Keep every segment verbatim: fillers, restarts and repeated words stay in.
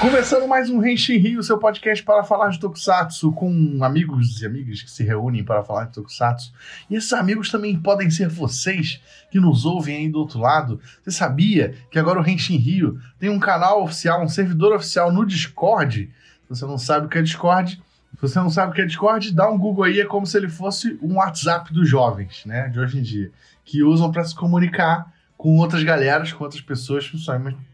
Começando mais um Henshin Rio, seu podcast para falar de Tokusatsu, com amigos e amigas que se reúnem para falar de Tokusatsu. E esses amigos também podem ser vocês que nos ouvem aí do outro lado. Você sabia que agora o Henshin Rio tem um canal oficial, um servidor oficial no Discord? Se você não sabe o que é Discord, se você não sabe o que é Discord, dá um Google aí, é como se ele fosse um WhatsApp dos jovens, né, de hoje em dia, que usam para se comunicar com outras galeras, com outras pessoas,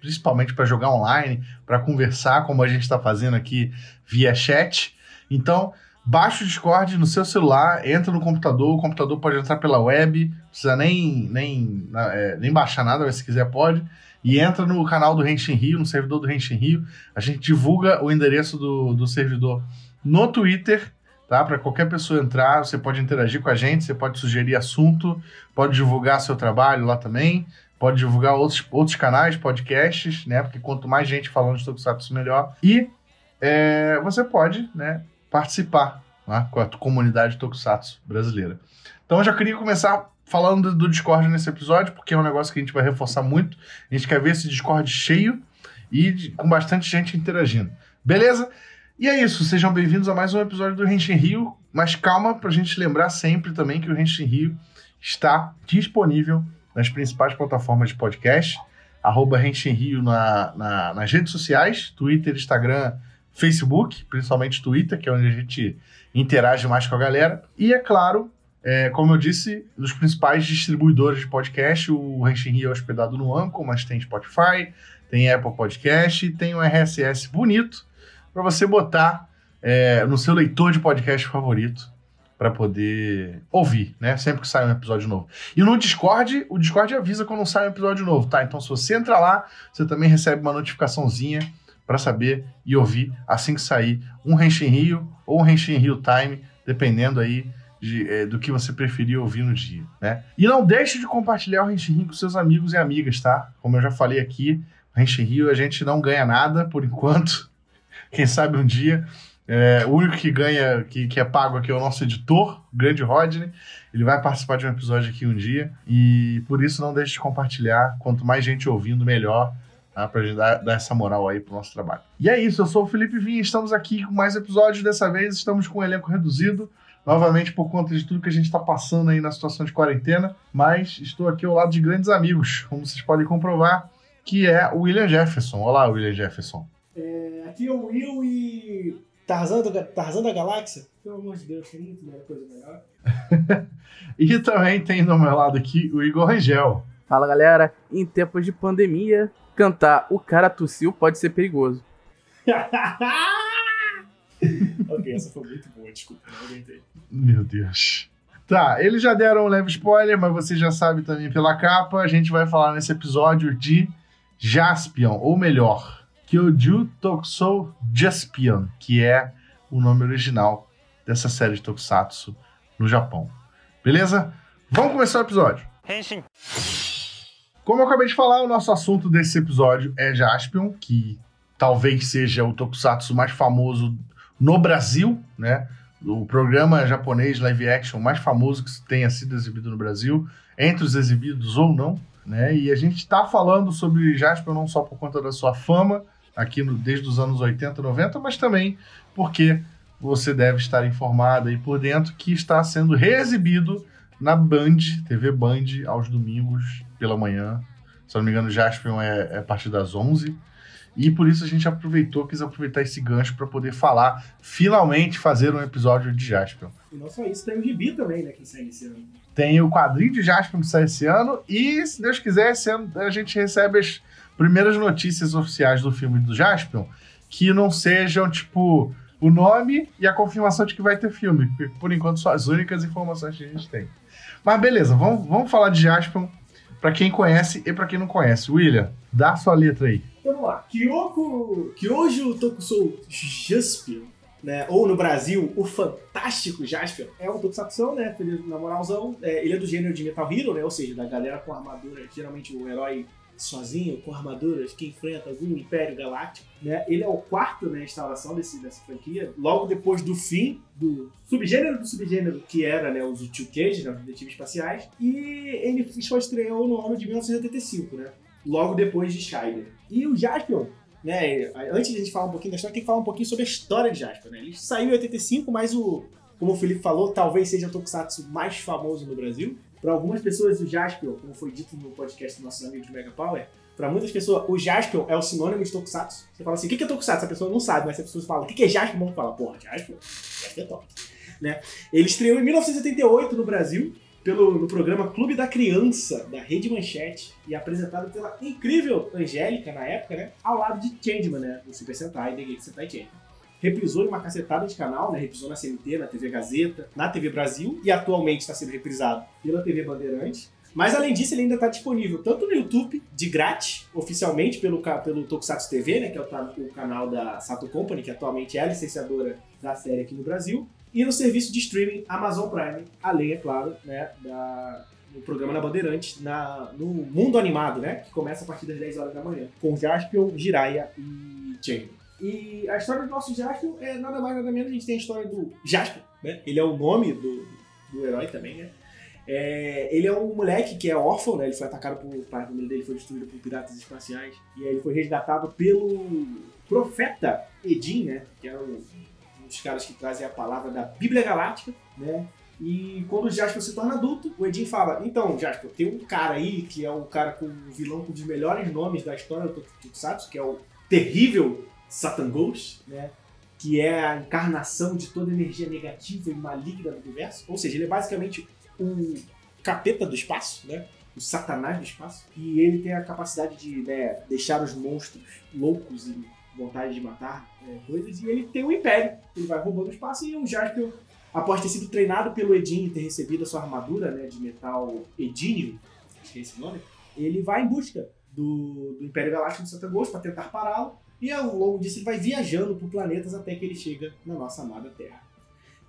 principalmente para jogar online, para conversar, como a gente está fazendo aqui via chat. Então, baixa o Discord no seu celular, entra no computador, o computador pode entrar pela web, não precisa nem, nem, é, nem baixar nada, mas se quiser pode, e entra no canal do Henshin Rio, no servidor do Henshin Rio. A gente divulga o endereço do, do servidor no Twitter, tá? Para qualquer pessoa entrar, você pode interagir com a gente, você pode sugerir assunto, pode divulgar seu trabalho lá também, pode divulgar outros, outros canais, podcasts, né? Porque quanto mais gente falando de Tokusatsu, melhor. E é, você pode, né, participar, né, com a comunidade Tokusatsu brasileira. Então eu já queria começar falando do Discord nesse episódio, porque é um negócio que a gente vai reforçar muito. A gente quer ver esse Discord cheio e de, com bastante gente interagindo. Beleza? E é isso, sejam bem-vindos a mais um episódio do Henshin Rio, mas calma, pra gente lembrar sempre também que o Henshin Rio está disponível nas principais plataformas de podcast, arroba Henshin Rio na, na, nas redes sociais, Twitter, Instagram, Facebook, principalmente Twitter, que é onde a gente interage mais com a galera, e é claro, é, como eu disse, nos principais distribuidores de podcast, o Henshin Rio é hospedado no Anchor, mas tem Spotify, tem Apple Podcast e tem um R S S bonito, para você botar é, no seu leitor de podcast favorito para poder ouvir, né? Sempre que sai um episódio novo. E no Discord, o Discord avisa quando sai um episódio novo, tá? Então, se você entrar lá, você também recebe uma notificaçãozinha para saber e ouvir assim que sair um Henshin Rio ou um Henshin Rio Time, dependendo aí de, é, do que você preferir ouvir no dia, né? E não deixe de compartilhar o Henshin Rio com seus amigos e amigas, tá? Como eu já falei aqui, o Henshin Rio a gente não ganha nada por enquanto. Quem sabe um dia, é, o único que ganha, que, que é pago aqui é o nosso editor, o grande Rodney. Ele vai participar de um episódio aqui um dia e por isso não deixe de compartilhar. Quanto mais gente ouvindo, melhor, tá? Pra gente dar, dar essa moral aí pro nosso trabalho. E é isso, eu sou o Felipe Vinha, estamos aqui com mais episódios. Dessa vez estamos com um elenco reduzido, novamente por conta de tudo que a gente tá passando aí na situação de quarentena, mas estou aqui ao lado de grandes amigos, como vocês podem comprovar, que é o William Jefferson. Olá, William Jefferson. É, aqui é o Will e Tarzan, do, Tarzan da Galáxia. Pelo amor de Deus, tem muito melhor coisa melhor. E também tem do meu lado aqui o Igor Rangel. Fala, galera. Em tempos de pandemia, cantar O Cara Tossiu pode ser perigoso. Ok, essa foi muito boa, desculpa, não aguentei. Meu Deus. Tá, eles já deram um leve spoiler, mas você já sabe também pela capa. A gente vai falar nesse episódio de Jaspion, ou melhor... Kyojuu Tokusou Juspion, que é o nome original dessa série de Tokusatsu no Japão. Beleza? Vamos começar o episódio. Henshin. Como eu acabei de falar, o nosso assunto desse episódio é Jaspion, que talvez seja o Tokusatsu mais famoso no Brasil, né? O programa japonês live action mais famoso que tenha sido exibido no Brasil, entre os exibidos ou não, né? E a gente está falando sobre Jaspion não só por conta da sua fama, aqui no, desde os anos oitenta, noventa, mas também porque você deve estar informado aí por dentro que está sendo reexibido na Band, T V Band, aos domingos pela manhã. Se não me engano, Jaspion é, é a partir das onze. E por isso a gente aproveitou, quis aproveitar esse gancho para poder falar, finalmente fazer um episódio de Jaspion. E não só isso, tem o Ribi também, né, que sai esse ano. Tem o quadrinho de Jaspion que sai esse ano e, se Deus quiser, esse ano a gente recebe as primeiras notícias oficiais do filme do Jaspion, que não sejam, tipo, o nome e a confirmação de que vai ter filme, porque por enquanto são as únicas informações que a gente tem. Mas beleza, vamos, vamos falar de Jaspion para quem conhece e para quem não conhece. William, dá a sua letra aí. Vamos lá, Kyoko, Kyojuu Tokusou Juspion, né? Ou no Brasil, o Fantástico Jaspion, é um tokusatsu, né, na moralzão, é, ele é do gênero de Metal Hero, né, ou seja, da galera com armadura, geralmente o herói sozinho, com armaduras, que enfrenta algum Império Galáctico, né, ele é o quarto na, né, instalação desse, dessa franquia, logo depois do fim do subgênero do subgênero, que era, né, os Uchukeji, né, os detetives espaciais, e ele só estreou no ano de mil novecentos e oitenta e cinco, né, logo depois de Scheider. E o Jaspion, né? Antes de a gente falar um pouquinho da história, tem que falar um pouquinho sobre a história de Jaspion, né? Ele saiu em oitenta e cinco, mas o, como o Felipe falou, talvez seja o tokusatsu mais famoso no Brasil. Para algumas pessoas, o Jaspion, como foi dito no podcast do nosso amigo do Mega Power, para muitas pessoas, o Jaspion é o sinônimo de Tokusatsu. Você fala assim, o que é Tokusatsu? A pessoa não sabe, mas se a pessoa fala, o que é Jaspion? Vamos falar, porra, Jaspion, Jaspion é top. Né? Ele estreou em mil novecentos e oitenta e oito no Brasil, pelo, no programa Clube da Criança, da Rede Manchete, e apresentado pela incrível Angélica, na época, né? Ao lado de Changeman, né? O Super Sentai, The Sentai Changeman. Reprisou em uma cacetada de canal, né? Reprisou na C N T, na T V Gazeta, na T V Brasil, e atualmente está sendo reprisado pela T V Bandeirantes. Mas, além disso, ele ainda está disponível tanto no YouTube, de grátis, oficialmente, pelo, pelo Tokusatsu T V, né, que é o, o canal da Sato Company, que atualmente é a licenciadora da série aqui no Brasil, e no serviço de streaming Amazon Prime, além, é claro, né, da, do programa da Bandeirantes, na, no Mundo Animado, né, que começa a partir das dez horas da manhã, com Jaspion, Jiraiya e Changeman. E a história do nosso Jaspion é nada mais, nada menos, a gente tem a história do Jaspion, né, ele é o nome do, do herói também, né. É, ele é um moleque que é órfão, né? Ele foi atacado por... A família dele foi destruída por piratas espaciais. E aí ele foi resgatado pelo profeta Edim, né? Que era um, um dos caras que trazem a palavra da Bíblia Galáctica, né? E quando o Jaspion se torna adulto, o Edim fala, então, Jaspion, tem um cara aí que é um cara com um vilão com um dos melhores nomes da história do Tokusatsu, que é o terrível Satan Ghost, né? Que é a encarnação de toda energia negativa e maligna do universo. Ou seja, ele é basicamente... o capeta do espaço, né? O satanás do espaço. E ele tem a capacidade de, né, deixar os monstros loucos e vontade de matar, né, coisas. E ele tem um império. Ele vai roubando o espaço. E o Jaspion, após ter sido treinado pelo Edim e ter recebido a sua armadura, né, de metal edínio, acho que é esse o nome, ele vai em busca do, do Império Galáctico do Satan Ghost para tentar pará-lo. E ao longo disso ele vai viajando por planetas até que ele chega na nossa amada Terra.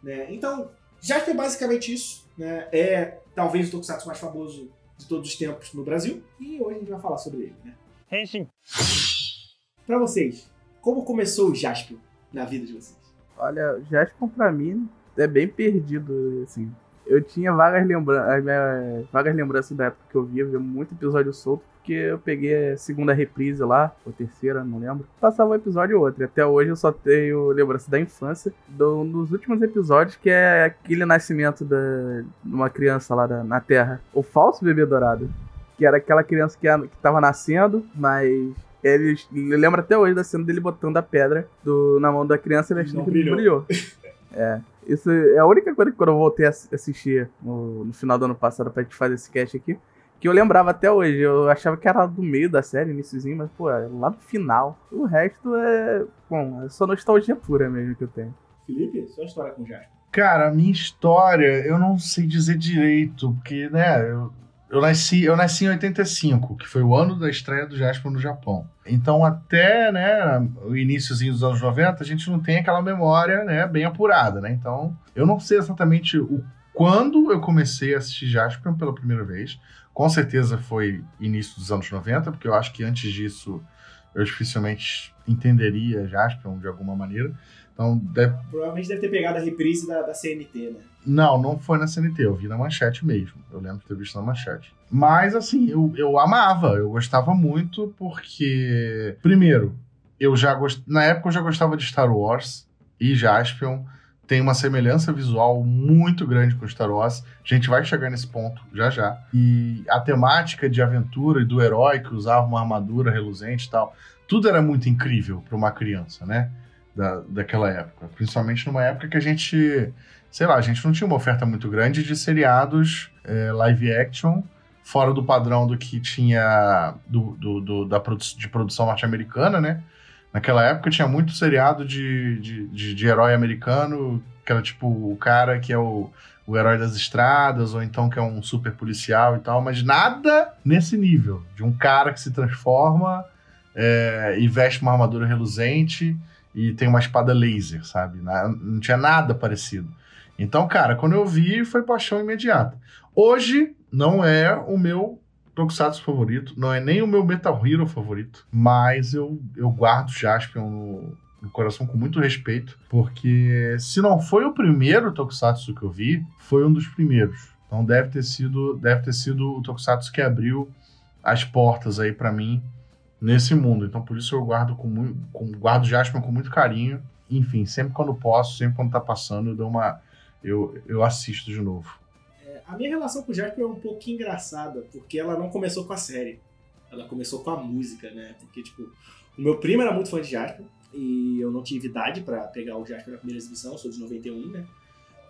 Né? Então... Jaspion é basicamente isso, né? É talvez o tokusatsu mais famoso de todos os tempos no Brasil. E hoje a gente vai falar sobre ele, né? Henshin. Pra vocês, como começou o Jaspion na vida de vocês? Olha, o Jaspion pra mim é bem perdido, assim. Eu tinha vagas, lembra... vagas lembranças da época que eu via, eu via muito episódio solto, porque eu peguei a segunda reprise lá, ou terceira, não lembro. Passava um episódio ou outro. Até hoje eu só tenho lembrança da infância, do, dos últimos episódios, que é aquele nascimento da, de uma criança lá da, na Terra. O falso bebê dourado, que era aquela criança que, que tava nascendo, mas... Ele, eu lembro até hoje da cena dele botando a pedra do, na mão da criança e achando que ele brilhou. É, isso é a única coisa que quando eu voltei a assistir no, no final do ano passado pra gente fazer esse cast aqui, que eu lembrava até hoje. Eu achava que era do meio da série, iniciozinho, mas, pô, é lá do final. O resto é, bom, é só nostalgia pura mesmo que eu tenho. Felipe, sua história com o Jaspion? Cara, a minha história, eu não sei dizer direito, porque, né, eu, eu, nasci, eu nasci em oitenta e cinco, que foi o ano da estreia do Jaspion no Japão. Então, até, né, o iníciozinho dos anos noventa, a gente não tem aquela memória, né, bem apurada, né? Então, eu não sei exatamente o, quando eu comecei a assistir Jaspion pela primeira vez. Com certeza foi início dos anos noventa, porque eu acho que antes disso eu dificilmente entenderia Jaspion de alguma maneira. Então, deve... Provavelmente deve ter pegado a reprise da, da C N T, né? Não, não foi na C N T, eu vi na Manchete mesmo. Eu lembro de ter visto na Manchete. Mas, assim, eu, eu amava, eu gostava muito porque... Primeiro, eu já gost... na época eu já gostava de Star Wars e Jaspion. Tem uma semelhança visual muito grande com Star Wars. A gente vai chegar nesse ponto já já. E a temática de aventura e do herói que usava uma armadura reluzente e tal, tudo era muito incrível para uma criança, né? Da, daquela época, principalmente numa época que a gente, sei lá, a gente não tinha uma oferta muito grande de seriados é, live action, fora do padrão do que tinha do, do, do, da produ- de produção norte-americana, né? Naquela época tinha muito seriado de, de, de, de herói americano, que era tipo o cara que é o, o herói das estradas, ou então que é um super policial e tal, mas nada nesse nível, de um cara que se transforma é, e veste uma armadura reluzente, e tem uma espada laser, sabe? Não tinha nada parecido. Então, cara, quando eu vi, foi paixão imediata. Hoje, não é o meu Tokusatsu favorito, não é nem o meu Metal Hero favorito, mas eu, eu guardo Jaspion no, no coração com muito respeito, porque se não foi o primeiro Tokusatsu que eu vi, foi um dos primeiros. Então, deve ter sido, deve ter sido o Tokusatsu que abriu as portas aí pra mim nesse mundo. Então, por isso eu guardo com muito, com, guardo Jaspion com muito carinho. Enfim, sempre quando posso, sempre quando tá passando, eu dou uma, eu, eu assisto de novo. É, a minha relação com o Jaspion é um pouco engraçada, porque ela não começou com a série. Ela começou com a música, né? Porque, tipo, o meu primo era muito fã de Jaspion e eu não tive idade pra pegar o Jaspion na primeira exibição, eu sou de noventa e um, né?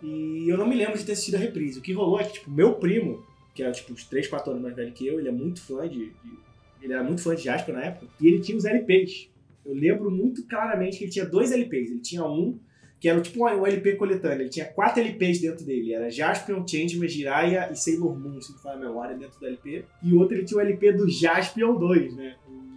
E eu não me lembro de ter assistido a reprise. O que rolou é que, tipo, meu primo, que era, tipo, uns três, quatro anos mais velho que eu, ele é muito fã de... de ele era muito fã de Jaspion na época, e ele tinha os L Ps. Eu lembro muito claramente que ele tinha dois L Ps. Ele tinha um, que era tipo um L P coletâneo. Ele tinha quatro L Ps dentro dele. Era Jaspion, Changeman, Jiraiya e Sailor Moon, se não falar a memória, dentro do L P. E outro, ele tinha o L P do Jaspion dois, né?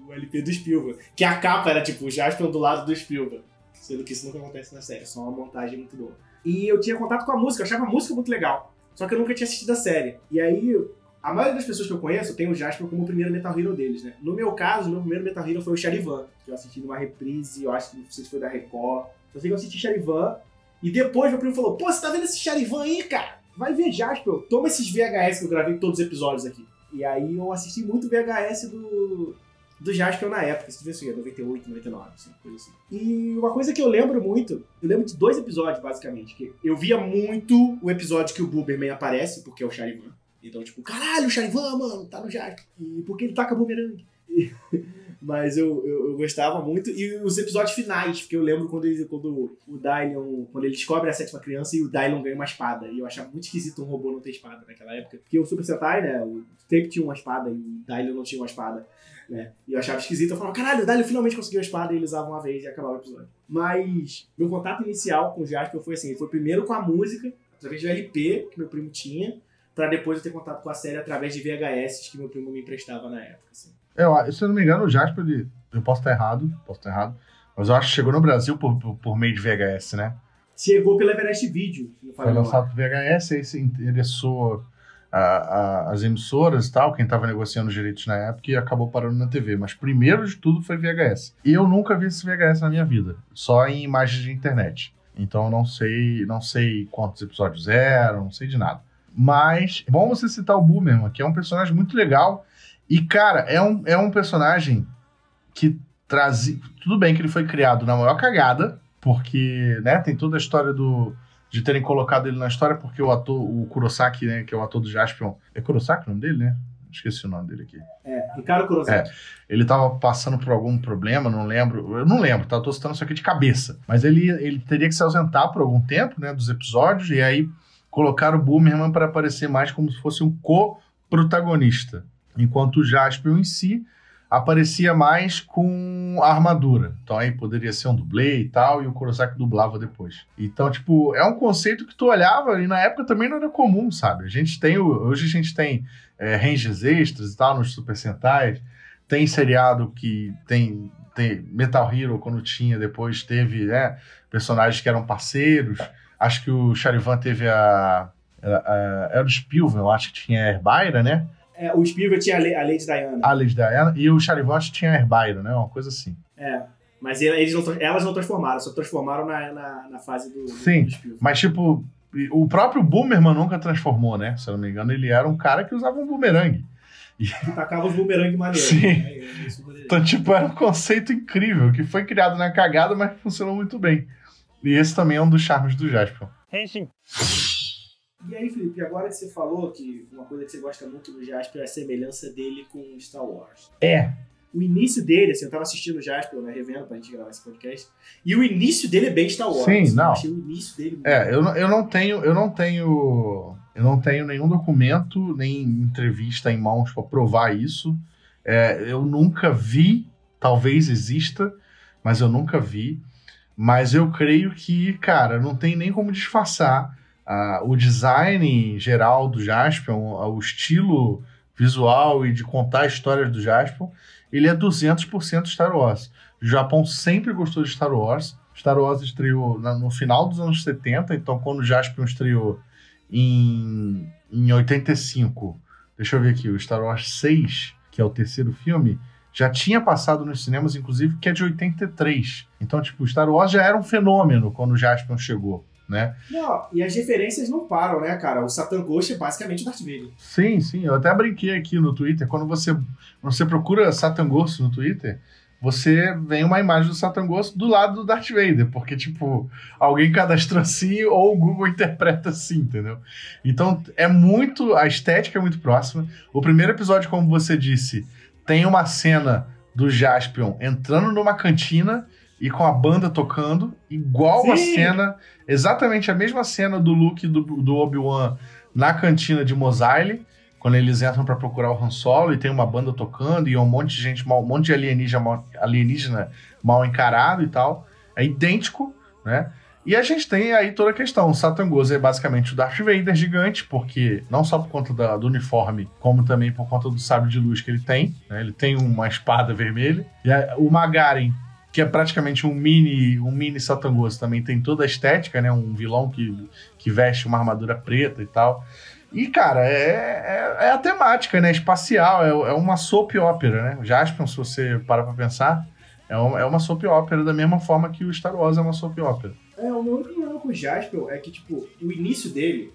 O L P do Spielberg. Que a capa era tipo o Jaspion do lado do Spielberg. Sendo que isso nunca acontece na série. Só uma montagem muito boa. E eu tinha contato com a música. Eu achava a música muito legal. Só que eu nunca tinha assistido a série. E aí... a maioria das pessoas que eu conheço tem o Jaspion como o primeiro Metal Hero deles, né? No meu caso, o meu primeiro Metal Hero foi o Sharivan, que eu assisti numa reprise, eu acho que não sei se foi da Record. Eu sei que eu assisti Sharivan, e depois meu primo falou, pô, você tá vendo esse Sharivan aí, cara? Vai ver Jaspion, toma esses V H S que eu gravei todos os episódios aqui. E aí eu assisti muito V H S do, do Jaspion na época, se tivesse noventa e oito, noventa e nove, assim, coisa assim. E uma coisa que eu lembro muito, eu lembro de dois episódios, basicamente, que eu via muito o episódio que o Booberman aparece, porque é o Sharivan. Então, tipo, caralho, o Sharivan, mano, tá no Jaspion. E por que ele taca bumerangue? Mas eu, eu, eu gostava muito. E os episódios finais, porque eu lembro quando, ele, quando o Daileon, quando ele descobre a sétima criança e o Daileon ganha uma espada. E eu achava muito esquisito um robô não ter espada naquela época. Porque o Super Sentai, né, sempre tinha uma espada e o Daileon não tinha uma espada. Né? E eu achava esquisito. Eu falava, caralho, o Daileon finalmente conseguiu a espada e ele usava uma vez e acabava o episódio. Mas meu contato inicial com o Jaspion foi assim, foi primeiro com a música, através do L P que meu primo tinha, pra depois eu ter contato com a série através de V H S que meu primo me emprestava na época. Assim. É, se eu não me engano, o Jaspion, ele, eu posso estar errado, posso estar errado, mas eu acho que chegou no Brasil por, por, por meio de V H S, né? Chegou pelo Everest Video. Foi lançado por V H S, aí se interessou a, a, as emissoras e tal, quem estava negociando os direitos na época, e acabou parando na T V. Mas primeiro de tudo foi V H S. E eu nunca vi esse V H S na minha vida, só em imagens de internet. Então eu não sei, não sei quantos episódios eram, não sei de nada. Mas bom você citar o Booberman, que é um personagem muito legal. E, cara, é um, é um personagem que trazia... Tudo bem que ele foi criado na maior cagada, porque, né, tem toda a história do de terem colocado ele na história, porque o ator, o Kurosaki, né, que é o ator do Jaspion... É Kurosaki o nome dele, né? Esqueci o nome dele aqui. É, Ricardo Kurosaki. É, ele tava passando por algum problema, não lembro... Eu não lembro, tá? Tô citando isso aqui de cabeça. Mas ele, ele teria que se ausentar por algum tempo, né, dos episódios, e aí... colocaram o Booberman para aparecer mais como se fosse um co-protagonista, enquanto o Jaspion em si aparecia mais com a armadura. Então aí poderia ser um dublê e tal, e o Kurosaki dublava depois. Então, tipo, é um conceito que tu olhava e na época também não era comum, sabe? A gente tem, hoje a gente tem é, Rangers extras e tal nos Super Sentais, tem seriado que tem, tem Metal Hero quando tinha, depois teve, né, personagens que eram parceiros. Acho que o Sharivan teve a... Era o Spielberg, eu acho que tinha a Herbaira, né? É, o Spielberg tinha a, Le, a Lady Diana. A Lady Diana. E o Sharivan acho que tinha a Herbaira, né? Uma coisa assim. É, mas eles não, elas não transformaram, só transformaram na, na, na fase do, do, Sim, do Spielberg. Mas tipo, o próprio Booberman nunca transformou, né? Se eu não me engano, ele era um cara que usava um bumerangue. E... que tacava os bumerangue maneiro. Sim. Né? Então tipo, era um conceito incrível, que foi criado na cagada, mas funcionou muito bem. E esse também é um dos charmes do Jaspion. Henshin. E aí, Felipe, agora que você falou que uma coisa que você gosta muito do Jaspion é a semelhança dele com Star Wars. É. O início dele, assim, eu tava assistindo o Jaspion, né, revendo pra gente gravar esse podcast, e o início dele é bem Star Wars. Sim, assim, não. Eu achei o início dele muito é, eu não, eu não tenho, eu não tenho, eu não tenho nenhum documento, nem entrevista em mãos pra provar isso. É, eu nunca vi, talvez exista, mas eu nunca vi. Mas eu creio que, cara, não tem nem como disfarçar ah, o design geral do Jaspion, o estilo visual e de contar histórias do Jaspion, ele é duzentos por cento Star Wars. O Japão sempre gostou de Star Wars. Star Wars estreou na, no final dos anos setenta, então quando o Jaspion estreou em, em oitenta e cinco, deixa eu ver aqui, o Star Wars seis, que é o terceiro filme, já tinha passado nos cinemas, inclusive, que é de oitenta e três. Então, tipo, Star Wars já era um fenômeno quando o Jaspion chegou, né? Não, e as diferenças não param, né, cara? O Satan Ghost é basicamente o Darth Vader. Sim, sim. Eu até brinquei aqui no Twitter. Quando você, você procura Satan Ghost no Twitter, você vem uma imagem do Satan Ghost do lado do Darth Vader. Porque, tipo, alguém cadastra assim ou o Google interpreta assim, entendeu? Então, é muito... A estética é muito próxima. O primeiro episódio, como você disse, tem uma cena do Jaspion entrando numa cantina e com a banda tocando, igual Sim. a cena, exatamente a mesma cena do Luke e do, do Obi-Wan na cantina de Mos Eisley, quando eles entram pra procurar o Han Solo e tem uma banda tocando e um monte de gente, mal, um monte de alienígena mal, alienígena mal encarado e tal. É idêntico, né? E a gente tem aí toda a questão. O Satan Ghost é basicamente o Darth Vader gigante, porque não só por conta da, do uniforme, como também por conta do sabre de luz que ele tem, né? Ele tem uma espada vermelha. E a, o MacGaren, que é praticamente um mini, um mini Satan Ghost, também tem toda a estética, né? Um vilão que, que veste uma armadura preta e tal. E, cara, é, é, é a temática, né? Espacial, é, é uma soap opera, né? O Jaspion, se você parar pra pensar, é uma, é uma soap opera da mesma forma que o Star Wars é uma soap opera. É, o meu único problema com o Jaspion é que, tipo, o início dele...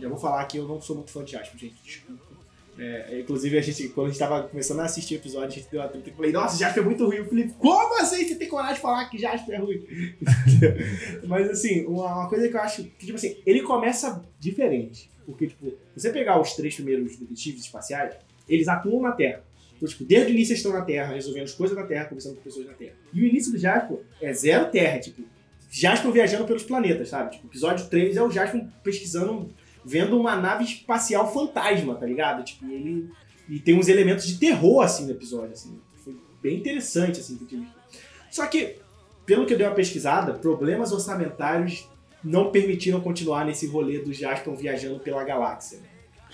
Já vou falar aqui, eu não sou muito fã de Jaspion, gente, desculpa. É, inclusive, a gente, quando a gente tava começando a assistir o episódio, a gente deu uma treta e falei, nossa, Jaspion é muito ruim. O Felipe, como assim você tem coragem de falar que Jaspion é ruim? Mas, assim, uma, uma coisa que eu acho... Que, tipo assim, ele começa diferente. Porque, tipo, você pegar os três primeiros detetives espaciais, eles atuam na Terra. Então, tipo, desde o início eles estão na Terra, resolvendo as coisas na Terra, conversando com pessoas na Terra. E o início do Jaspion é zero Terra, tipo... Jaspion viajando pelos planetas, sabe? Tipo, episódio três é o Jaspion pesquisando, vendo uma nave espacial fantasma, tá ligado? Tipo, ele... E tem uns elementos de terror, assim, no episódio, assim. Foi bem interessante, assim, porque... Só que, pelo que eu dei uma pesquisada, problemas orçamentários não permitiram continuar nesse rolê do Jaspion viajando pela galáxia, né?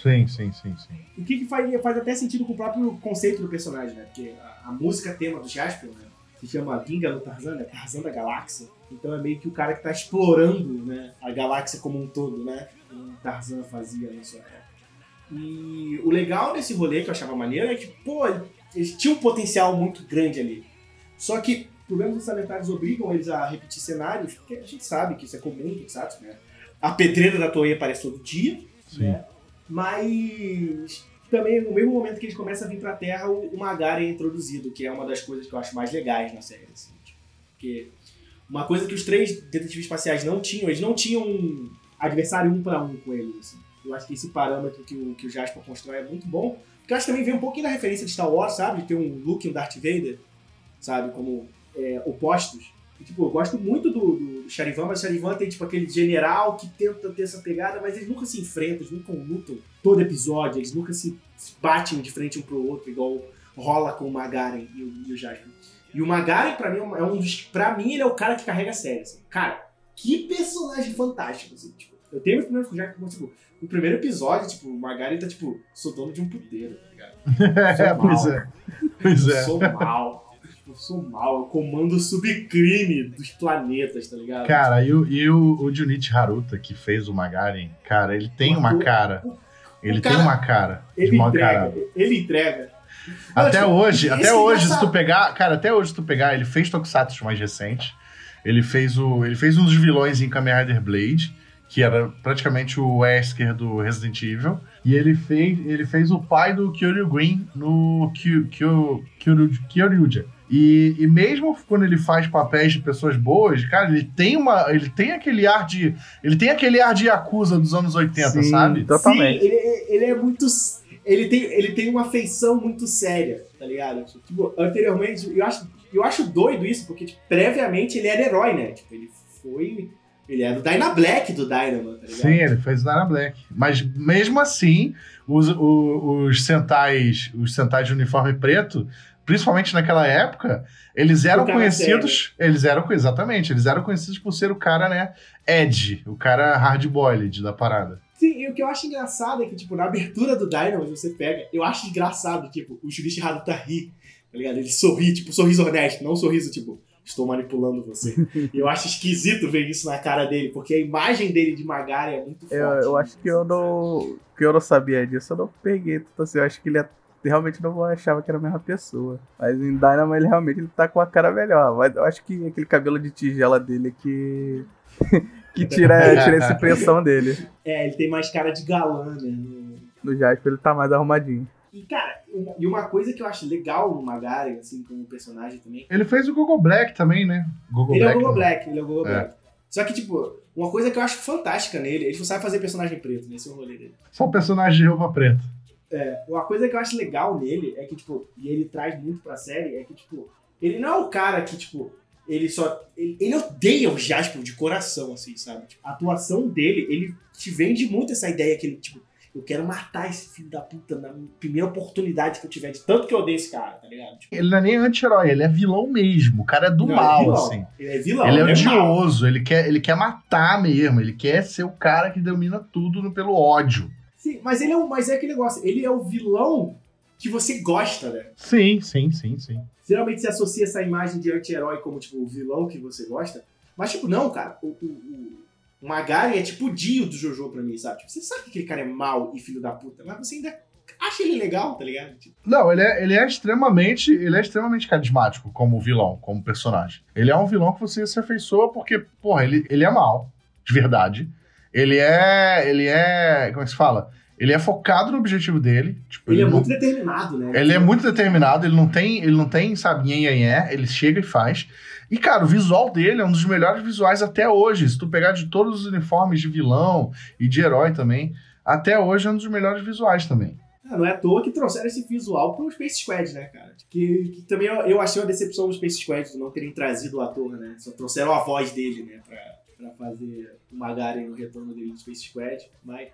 Sim, sim, sim, sim. O que, que faz, faz até sentido com o próprio conceito do personagem, né? Porque a, a música tema do Jaspion, né? Se chama Ginga no Tarzan, né? Tarzan da Galáxia. Então é meio que o cara que tá explorando, né, a galáxia como um todo, né? Como Tarzan fazia na sua época. E o legal desse rolê que eu achava maneiro é que, pô, eles tinham um potencial muito grande ali. Só que problemas orçamentários obrigam eles a repetir cenários, porque a gente sabe que isso é comum, do Tokusatsu, né? A pedreira da Toei aparece todo dia, Sim. né? Mas... Também, no mesmo momento que eles começam a vir pra Terra, o MacGaren é introduzido, que é uma das coisas que eu acho mais legais na série. Assim, tipo, porque uma coisa que os três detetives espaciais não tinham, eles não tinham um adversário um pra um com eles. Assim. Eu acho que esse parâmetro que o, que o Jaspion constrói é muito bom. Porque eu acho que também vem um pouquinho da referência de Star Wars, sabe? De ter um Luke e um Darth Vader, sabe? Como é, opostos. E, tipo, eu gosto muito do, do Sharivan, mas o Sharivan tem, tipo, aquele general que tenta ter essa pegada, mas eles nunca se enfrentam, eles nunca lutam todo episódio, eles nunca se batem de frente um pro outro, igual rola com o MacGaren e o, e o Jaspion. E o MacGaren, pra mim, é um dos... Pra mim, ele é o cara que carrega a série, assim. Cara, que personagem fantástico, assim, tipo. Eu tenho meus primeiros com o Jaspion, tipo, no primeiro episódio, tipo, o MacGaren tá, tipo, sou dono de um puteiro, tá ligado? É, pois é. Pois é. Sou mal. Eu sou mal, eu comando o subcrime dos planetas, tá ligado? Cara, e o, e o, o Junichi Haruta, que fez o MacGaren, cara, ele tem uma o, cara. O, ele o cara, tem uma cara de mal caralho. Ele entrega. Até Não, hoje, até hoje, engraçado. se tu pegar. Cara, até hoje, se tu pegar, ele fez Tokusatsu mais recente. Ele fez, o, ele fez um dos vilões em Kamen Rider Blade, que era praticamente o Wesker do Resident Evil. E ele fez, ele fez o pai do Kyoryu Green no Kyoryuja. E, e mesmo quando ele faz papéis de pessoas boas, cara, ele tem uma, ele tem aquele ar de, ele tem aquele ar de Yakuza dos anos oitenta, Sim, sabe? Totalmente. Sim, ele, ele é muito, ele tem, ele tem uma feição muito séria, tá ligado? Tipo, anteriormente, eu acho, eu acho doido isso, porque tipo, previamente ele era herói, né? Tipo, ele foi, ele era o Dyna Black do Dynamo, tá ligado? Sim, ele fez o Dyna Black. Mas mesmo assim, os, os, os sentais, os sentais de uniforme preto, principalmente naquela época, eles eram conhecidos... Sério. Eles eram... Exatamente. Eles eram conhecidos por ser o cara, né? Edgy. O cara hard-boiled da parada. Sim, e o que eu acho engraçado é que, tipo, na abertura do Dynamo, você pega... Eu acho engraçado, tipo, o Junichi Haruta ri, tá ligado? Ele sorri, tipo, sorriso honesto. Não um sorriso, tipo, estou manipulando você. E eu acho esquisito ver isso na cara dele, porque a imagem dele de MacGaren é muito forte. Eu, eu acho né? que eu não... Que eu não sabia disso. Eu não peguei. Então, assim, eu acho que ele é... Realmente não achava que era a mesma pessoa. Mas em Dynamo ele realmente ele tá com a cara melhor. Mas eu acho que aquele cabelo de tigela dele que que tira, tira essa impressão dele. É, ele tem mais cara de galã, né? No, no Jaspion ele tá mais arrumadinho. E, cara, e uma coisa que eu acho legal no MacGaren, assim, como personagem também... Ele fez o Gogo Black também, né? Gogo ele Black, é o Gogo né? Black, ele é o Gogo é. Black. Só que, tipo, uma coisa que eu acho fantástica nele, ele sabe fazer personagem preto, né? Esse é o rolê dele. Só personagem de roupa preta. É, uma coisa que eu acho legal nele é que, tipo, e ele traz muito pra série, é que, tipo, ele não é o cara que, tipo, ele só... Ele, ele odeia o Jaspion de coração, assim, sabe? Tipo, a atuação dele, ele te vende muito essa ideia que ele, tipo... Eu quero matar esse filho da puta na primeira oportunidade que eu tiver, de tanto que eu odeio esse cara, tá ligado? Tipo, ele não é nem anti-herói, ele é vilão mesmo. O cara é do não, mal, ele é assim. Ele é vilão. Ele é odioso, ele, é ele, quer, ele quer matar mesmo. Ele quer ser o cara que domina tudo pelo ódio. Sim, mas, ele é, mas é aquele negócio. Ele é o vilão que você gosta, né? Sim, sim, sim, sim. Geralmente se associa essa imagem de anti-herói como, tipo, o vilão que você gosta. Mas, tipo, não, cara. O... o, o O MacGaren é tipo o Dio do Jojo pra mim, sabe? Tipo, você sabe que aquele cara é mau e filho da puta, mas você ainda acha ele legal, tá ligado? Tipo... Não, ele é, ele, é extremamente, ele é extremamente carismático como vilão, como personagem. Ele é um vilão que você se afeiçoa porque, porra, ele, ele é mau, de verdade. Ele é... Ele é... Como é que se fala? Ele é focado no objetivo dele. Tipo, ele, ele é muito não... determinado, né? Ele é muito determinado, ele não tem, ele não tem, sabe, nhen, nhen, nhen, ele chega e faz... E, cara, o visual dele é um dos melhores visuais até hoje. Se tu pegar de todos os uniformes de vilão e de herói também, até hoje é um dos melhores visuais também. Ah, não é à toa que trouxeram esse visual pro Space Squad, né, cara? Que, que também eu, eu achei uma decepção do Space Squad de não terem trazido o ator, né? Só trouxeram a voz dele, né, pra, pra fazer o MacGaren no retorno dele do Space Squad. Mas...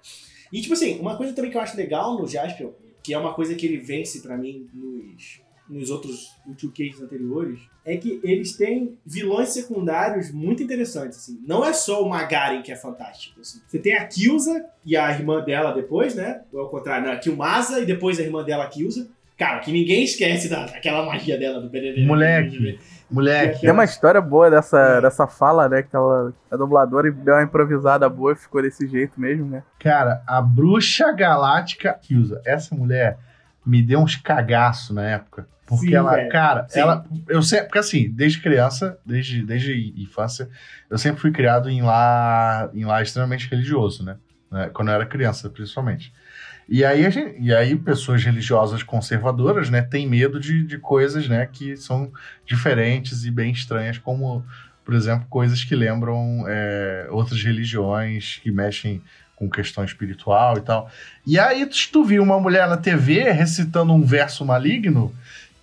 E, tipo assim, uma coisa também que eu acho legal no Jaspion, que é uma coisa que ele vence pra mim nos... nos outros U dois Ks anteriores, é que eles têm vilões secundários muito interessantes, assim. Não é só o MacGaren que é fantástico, assim. Você tem a Kiusa e a irmã dela depois, né? Ou ao contrário, não, a Kiumasa e depois a irmã dela, a Kiusa. Cara, que ninguém esquece da, daquela magia dela do B D D. Moleque, moleque. Tem uma história boa dessa, é. dessa fala, né? Que ela é dubladora e deu uma improvisada boa e ficou desse jeito mesmo, né? Cara, a bruxa galáctica Kiusa, essa mulher... me deu uns cagaços na época. Porque sim, ela, velho. Cara, sim. ela... Eu sempre, porque assim, desde criança, desde, desde infância, eu sempre fui criado em lar, em lar extremamente religioso, né? Quando eu era criança, principalmente. E aí, a gente, e aí pessoas religiosas conservadoras, né? Têm medo de, de coisas, né? Que são diferentes e bem estranhas, como, por exemplo, coisas que lembram é, outras religiões, que mexem... com questão espiritual e tal. E aí tu viu uma mulher na T V recitando um verso maligno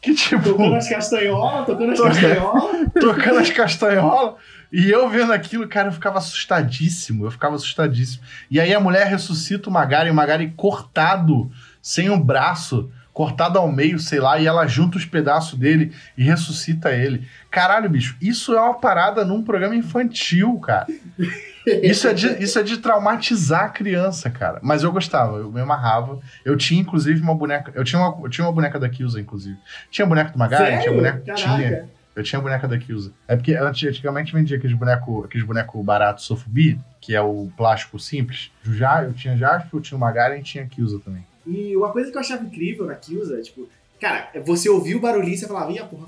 que tipo... Tocando as castanholas, tocando as castanholas. Tocando as castanholas. E eu vendo aquilo, cara, eu ficava assustadíssimo. Eu ficava assustadíssimo. E aí a mulher ressuscita o MacGaren, o MacGaren cortado, sem um braço, cortado ao meio, sei lá, e ela junta os pedaços dele e ressuscita ele. Caralho, bicho, isso é uma parada num programa infantil, cara. Isso é, de, isso é de traumatizar a criança, cara. Mas eu gostava, eu me amarrava. Eu tinha, inclusive, uma boneca... Eu tinha uma, eu tinha uma boneca da Kyojuu, inclusive. Tinha boneca do MacGaren, tinha boneca... Tinha. Eu tinha a boneca da Kyojuu. É porque ela antigamente vendia aqueles bonecos aqueles boneco baratos Sofubi, que é o plástico simples. Já, eu tinha Jaspion, eu tinha o MacGaren e tinha a Kyojuu também. E uma coisa que eu achava incrível na Kyojuu é, tipo... Cara, você ouvia o barulhinho e você falava... Ih, a porra,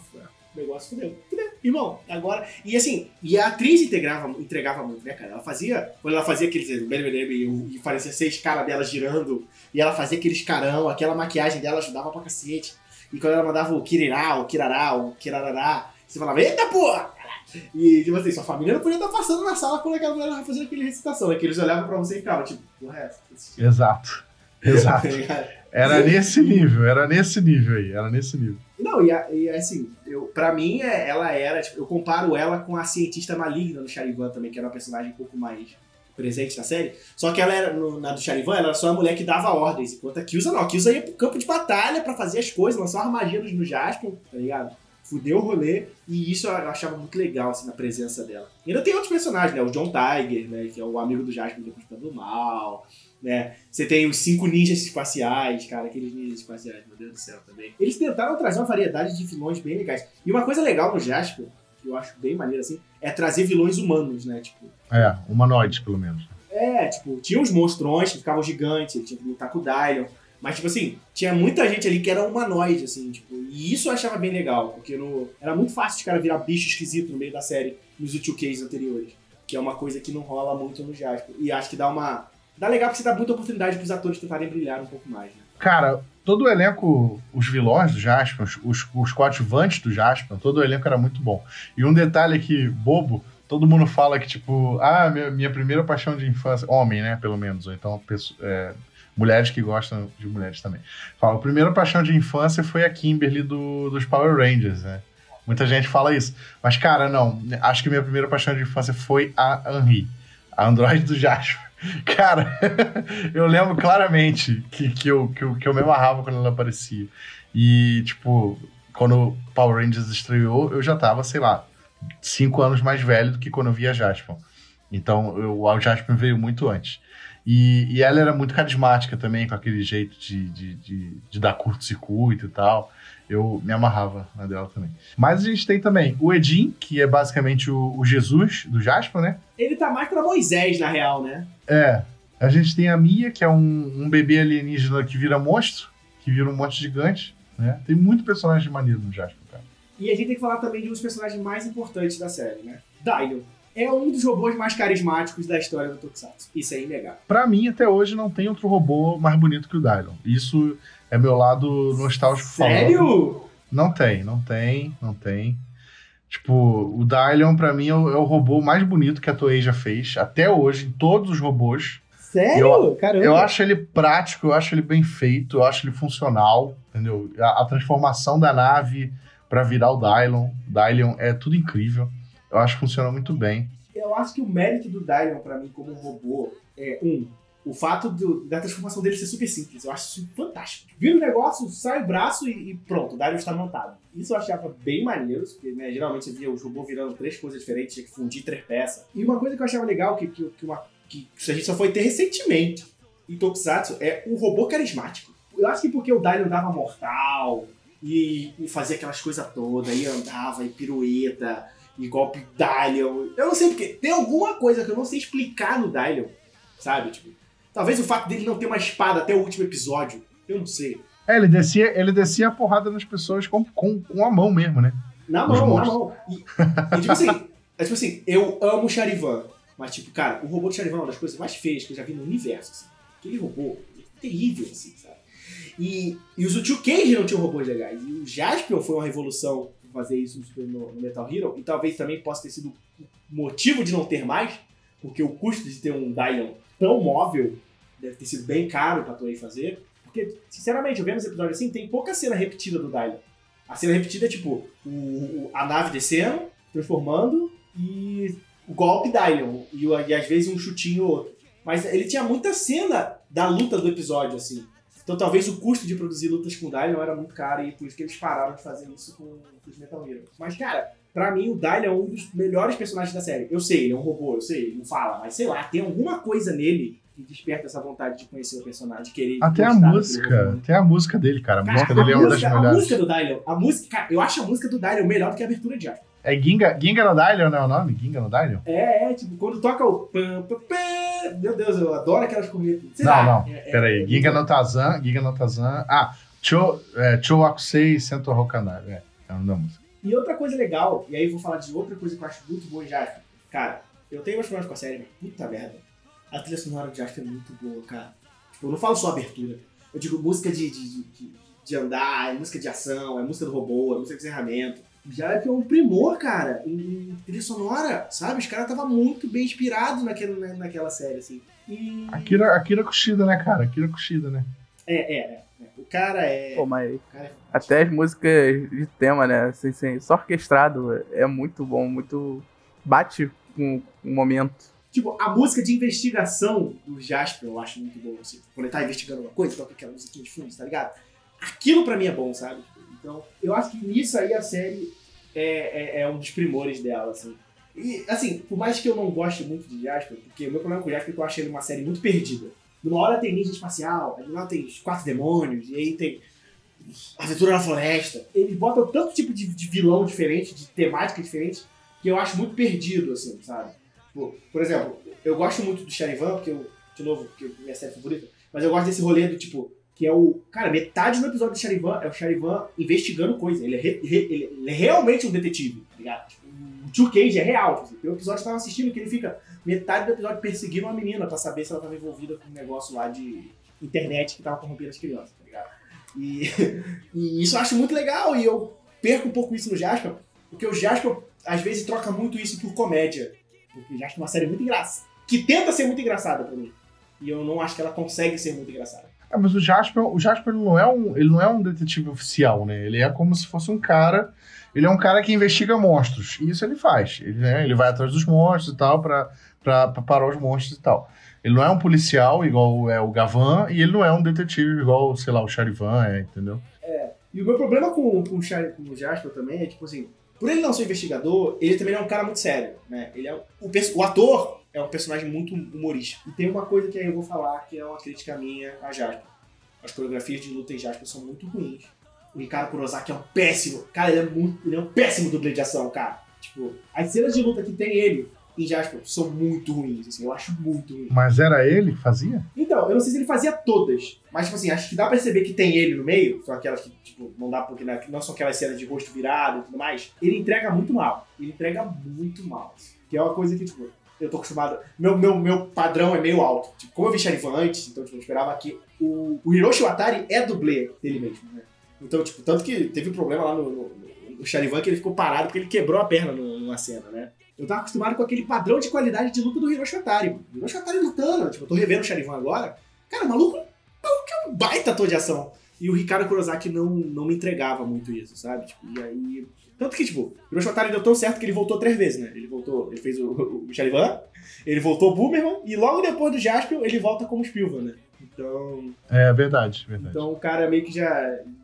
o negócio fudeu. Fudeu. Irmão, agora... E assim, e a atriz integrava, entregava muito, né, cara? Ela fazia... Quando ela fazia aqueles... E parecia seis caras dela girando. E ela fazia aqueles carão. Aquela maquiagem dela ajudava pra cacete. E quando ela mandava o kirirá, o kirará, o kirarará... Você falava, eita porra! E tipo assim, sua família não podia estar passando na sala quando aquela mulher estava fazendo aquela recitação, né? Que eles olhavam pra você e ficavam, tipo... O resto... Exato. Exato. Era nesse nível, era nesse nível aí, era nesse nível. Não, e, e assim, eu, pra mim, ela era, tipo, eu comparo ela com a cientista maligna do Sharivan também, que era uma personagem um pouco mais presente na série. Só que ela era, no, na do Sharivan, ela era só a mulher que dava ordens, enquanto a Kiusa não, a Kiusa ia pro campo de batalha pra fazer as coisas, lançava magia no Jaspion, tá ligado? Fudeu o rolê, e isso eu achava muito legal, assim, na presença dela. E ainda tem outros personagens, né, o John Tiger, né, que é o amigo do Jaspion, depois tá do mal... Né? Você tem os cinco ninjas espaciais, cara, aqueles ninjas espaciais, meu Deus do céu, também. Eles tentaram trazer uma variedade de vilões bem legais. E uma coisa legal no Jaspion, que eu acho bem maneiro assim, é trazer vilões humanos, né? Tipo, é, humanoides, pelo menos. É, tipo, tinha os monstrões que ficavam gigantes, ele tinha que lutar com o Daileon. Mas, tipo assim, tinha muita gente ali que era humanoide, assim, tipo, e isso eu achava bem legal, porque no... era muito fácil os caras virar bicho esquisito no meio da série, nos U dois Ks anteriores. que é uma coisa que não rola muito no Jaspion. E acho que dá uma... Dá legal porque você dá muita oportunidade para os atores tentarem brilhar um pouco mais, né? Cara, todo o elenco, os vilões do Jaspion, os, os coadjuvantes do Jaspion, todo o elenco era muito bom. E um detalhe aqui, bobo, todo mundo fala que, tipo, ah, minha, minha primeira paixão de infância... Homem, né, pelo menos, ou então pessoa, é, mulheres que gostam de mulheres também. Fala, a primeira paixão de infância foi a Kimberly do, dos Power Rangers, né? Muita gente fala isso. Mas, cara, não, acho que minha primeira paixão de infância foi a Henri, a androide do Jaspion. Cara, eu lembro claramente que, que, eu, que, eu, que eu me amarrava quando ela aparecia. E, tipo, quando o Power Rangers estreou, eu já tava, sei lá, cinco anos mais velho do que quando eu via Jaspion. Então, eu, a Jaspion veio muito antes. E, e ela era muito carismática também, com aquele jeito de, de, de, de dar curto-circuito e tal. Eu me amarrava na dela também. Mas a gente tem também o Edim, que é basicamente o, o Jesus do Jaspion, né? Ele tá mais pra Moisés, na real, né? É. A gente tem a Mia, que é um, um bebê alienígena que vira monstro, que vira um monte gigante, né? Tem muito personagem maneiro no Jaspion, cara. E a gente tem que falar também de um dos personagens mais importantes da série, né? Daileon. É um dos robôs mais carismáticos da história do Tokusatsu. Isso é inegável. Pra mim, até hoje, não tem outro robô mais bonito que o Daileon. Isso... É meu lado nostálgico falando. Sério? Não tem, não tem, não tem. Tipo, o Daileon, pra mim, é o, é o robô mais bonito que a Toei já fez. Até hoje, em todos os robôs. Sério? Eu, Caramba. Eu acho ele prático, eu acho ele bem feito, eu acho ele funcional, entendeu? A, a transformação da nave pra virar o Daileon. Daileon é tudo incrível. Eu acho que funciona muito bem. Eu acho que o mérito do Daileon, pra mim, como robô, é um... O fato do, da transformação dele ser super simples. Eu acho isso fantástico. Vira o negócio, sai o braço e, e pronto, o Daileon está montado. Isso eu achava bem maneiro, porque né, geralmente você via o robô virando três coisas diferentes, tinha que fundir três peças. E uma coisa que eu achava legal, que, que, que, uma, que a gente só foi ter recentemente em Tokusatsu, é o robô carismático. Eu acho que porque o Daileon dava mortal, e, e fazia aquelas coisas todas, e andava, e pirueta, e golpe Daileon. Eu não sei porque, tem alguma coisa que eu não sei explicar no Daileon, sabe, tipo... Talvez o fato dele não ter uma espada até o último episódio. Eu não sei. É, ele descia, ele descia a porrada nas pessoas com, com, com a mão mesmo, né? Na Nos mão, monstros. na mão. E, e tipo, assim, é, tipo assim, eu amo o Sharivan. Mas tipo, cara, o robô do Sharivan é uma das coisas mais feias que eu já vi no universo. Assim. Aquele robô é terrível, assim, sabe? E, e os Uchukenji não tinham robôs legais. E o Jaspion foi uma revolução fazer isso no, no Metal Hero. E talvez também possa ter sido o motivo de não ter mais. Porque o custo de ter um Daileon tão móvel deve ter sido bem caro pra Toei fazer. Porque, sinceramente, eu vendo esse episódio assim, tem pouca cena repetida do Daileon. A cena repetida é tipo, o, o, a nave descendo, transformando, e o golpe Daileon. E, e às vezes um chutinho ou outro. Mas ele tinha muita cena da luta do episódio, assim. Então talvez o custo de produzir lutas com o Daileon era muito caro, e por isso que eles pararam de fazer isso com, com os Metal Hero. Mas, cara, pra mim o Daileon é um dos melhores personagens da série. Eu sei, ele é um robô, eu sei, ele não fala, mas sei lá, tem alguma coisa nele... que desperta essa vontade de conhecer o personagem, de querer... Até a música, até a música dele, cara. A cara, música dele a é uma música, das melhores. A música do Daileon, a música, cara, eu acho a música do Daileon melhor do que a abertura de Jaspion. É Ginga, Ginga no Daileon, não é o nome? Ginga no Daileon? É, é, tipo, quando toca o... Meu Deus, eu adoro aquelas corridas. Não, lá, não, é, peraí. É... Ginga no Tazan, Ginga no Tazan... Ah, Cho, é, Cho Akusei Sento Hokanai. É, é o nome da música. E outra coisa legal, e aí eu vou falar de outra coisa que eu acho muito boa em Jaspion. Cara, eu tenho meus problemas com a série, mas puta merda. A trilha sonora de Jaspion é muito boa, cara. Tipo, eu não falo só abertura. Eu digo música de, de, de, de andar, é música de ação, é música do robô, é música de encerramento. Já é um primor, cara, em trilha sonora, sabe? Os caras estavam muito bem inspirados naquela, naquela série, assim. E... Akira, Akira Kushida, né, cara? Akira Kushida, né? É, é, é. O cara é... Pô, mas cara é... até as músicas de tema, né? Assim, assim, só orquestrado é muito bom, muito... Bate com o momento. Tipo, a música de investigação do Jaspion eu acho muito boa. Assim, quando ele tá investigando uma coisa, toca aquela musiquinha de fundo, tá ligado? Aquilo pra mim é bom, sabe? Então, eu acho que nisso aí a série é, é, é um dos primores dela, assim. E, assim, por mais que eu não goste muito de Jaspion, porque o meu problema com o Jaspion é que eu acho ele uma série muito perdida. Numa hora tem ninja espacial, aí lá tem os quatro demônios, e aí tem aventura na floresta. Eles botam tanto tipo de, de vilão diferente, de temática diferente, que eu acho muito perdido, assim, sabe? Por exemplo, eu gosto muito do Sharivan, porque eu, de novo, porque é minha série favorita, mas eu gosto desse rolê do tipo, que é o... Cara, metade do episódio de Sharivan é o Sharivan investigando coisa. Ele é, re, re, ele é realmente um detetive, tá ligado? O Tio Cage é real. Tem um episódio que eu tava assistindo que ele fica metade do episódio perseguindo uma menina pra saber se ela tava envolvida com um negócio lá de internet que tava corrompendo as crianças, tá ligado? E, e isso eu acho muito legal e eu perco um pouco isso no Jaspion, porque o Jaspion às vezes troca muito isso por comédia. Porque o Jaspion é uma série muito engraçada, que tenta ser muito engraçada pra mim. E eu não acho que ela consegue ser muito engraçada. É, mas o Jaspion, o Jaspion não é um, ele não é um detetive oficial, né? Ele é como se fosse um cara... Ele é um cara que investiga monstros. E isso ele faz. Ele, né, ele vai atrás dos monstros e tal, pra, pra, pra parar os monstros e tal. Ele não é um policial, igual é o Gavan, e ele não é um detetive, igual, sei lá, o Sharivan é, entendeu? É. E o meu problema com, com, o, Char, com o Jaspion também é, tipo assim, por ele não ser investigador, ele também é um cara muito sério, né? Ele é o, o ator é um personagem muito humorista. E tem uma coisa que aí eu vou falar, que é uma crítica minha a Jaspion. As coreografias de luta em Jaspion são muito ruins. O Ricardo Kurosaki é um péssimo... Cara, ele é, muito, ele é um péssimo dublê de ação, cara. Tipo, as cenas de luta que tem ele em Jaspion são muito ruins, assim. Eu acho muito ruim. Mas era ele que fazia? Então, eu não sei se ele fazia todas. Mas, tipo assim, acho que dá pra perceber que tem ele no meio. São aquelas que, tipo, não dá porque... Né, não são aquelas cenas de rosto virado e tudo mais. Ele entrega muito mal. Ele entrega muito mal. Assim, que é uma coisa que, tipo... Eu tô acostumado... Meu, meu, meu padrão é meio alto. Tipo, como eu vi Sharivan antes, então, tipo, eu esperava que... O, o Hiroshi Watari é dublê dele mesmo, né? Então, tipo, tanto que teve um problema lá no, no, no Sharivan que ele ficou parado porque ele quebrou a perna numa cena, né? Eu tava acostumado com aquele padrão de qualidade de luta do Hiroshi Watari. O Hiroshi Watari lutando, tipo, eu tô revendo o Sharivan agora. Cara, o maluco é um baita ator de ação. E o Ricardo Kurosaki não, não me entregava muito isso, sabe? Tipo, e aí... Tanto que, tipo, o Hiroshi Watari deu tão certo que ele voltou três vezes, né? Ele voltou, ele fez o, o, o Sharivan, ele voltou o Booberman e logo depois do Jaspion ele volta como Spielberg, né? Então... É, verdade, verdade. Então o cara meio que já,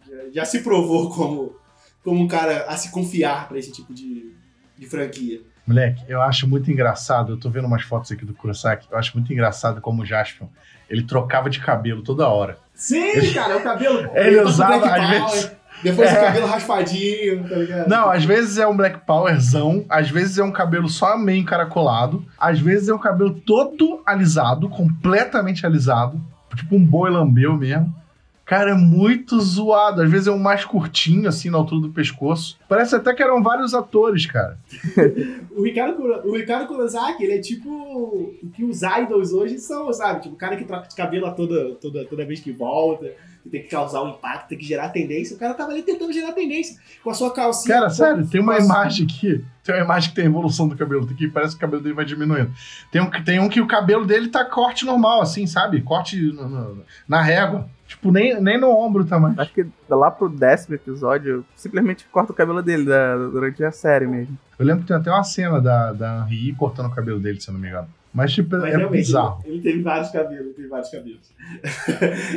já, já se provou como, como um cara a se confiar pra esse tipo de, de franquia. Moleque, eu acho muito engraçado, eu tô vendo umas fotos aqui do Kurosaki, eu acho muito engraçado como o Jaspion, ele trocava de cabelo toda hora. Sim, ele, cara, o cabelo... Ele, ele usava, às Power, vezes... Depois é... o cabelo raspadinho, tá ligado? Não, às vezes é um black powerzão, às vezes é um cabelo só meio encaracolado, às vezes é um cabelo todo alisado, completamente alisado. Tipo um boi lambeu mesmo. Cara, é muito zoado. Às vezes é um mais curtinho, assim, na altura do pescoço. Parece até que eram vários atores, cara. O Ricardo, o Ricardo Kurosaki, ele é tipo o que os idols hoje são, sabe? Tipo, o cara que troca de cabelo toda, toda, toda vez que volta, que tem que causar um impacto, tem que gerar tendência. O cara tava ali tentando gerar tendência com a sua calcinha. Cara, sério, tem uma imagem aqui. Tem uma imagem que tem a evolução do cabelo. Tem que, parece que o cabelo dele vai diminuindo. Tem um, tem um que o cabelo dele tá corte normal, assim, sabe? Corte no, no, na régua. Tipo, nem, nem no ombro também. Acho que lá pro décimo episódio, simplesmente corta o cabelo dele da, durante a série mesmo. Eu lembro que tem até uma cena da, da Ri cortando o cabelo dele, se eu não me engano. Mas, tipo, Mas, é bizarro. Ele, ele teve vários cabelos, teve vários cabelos.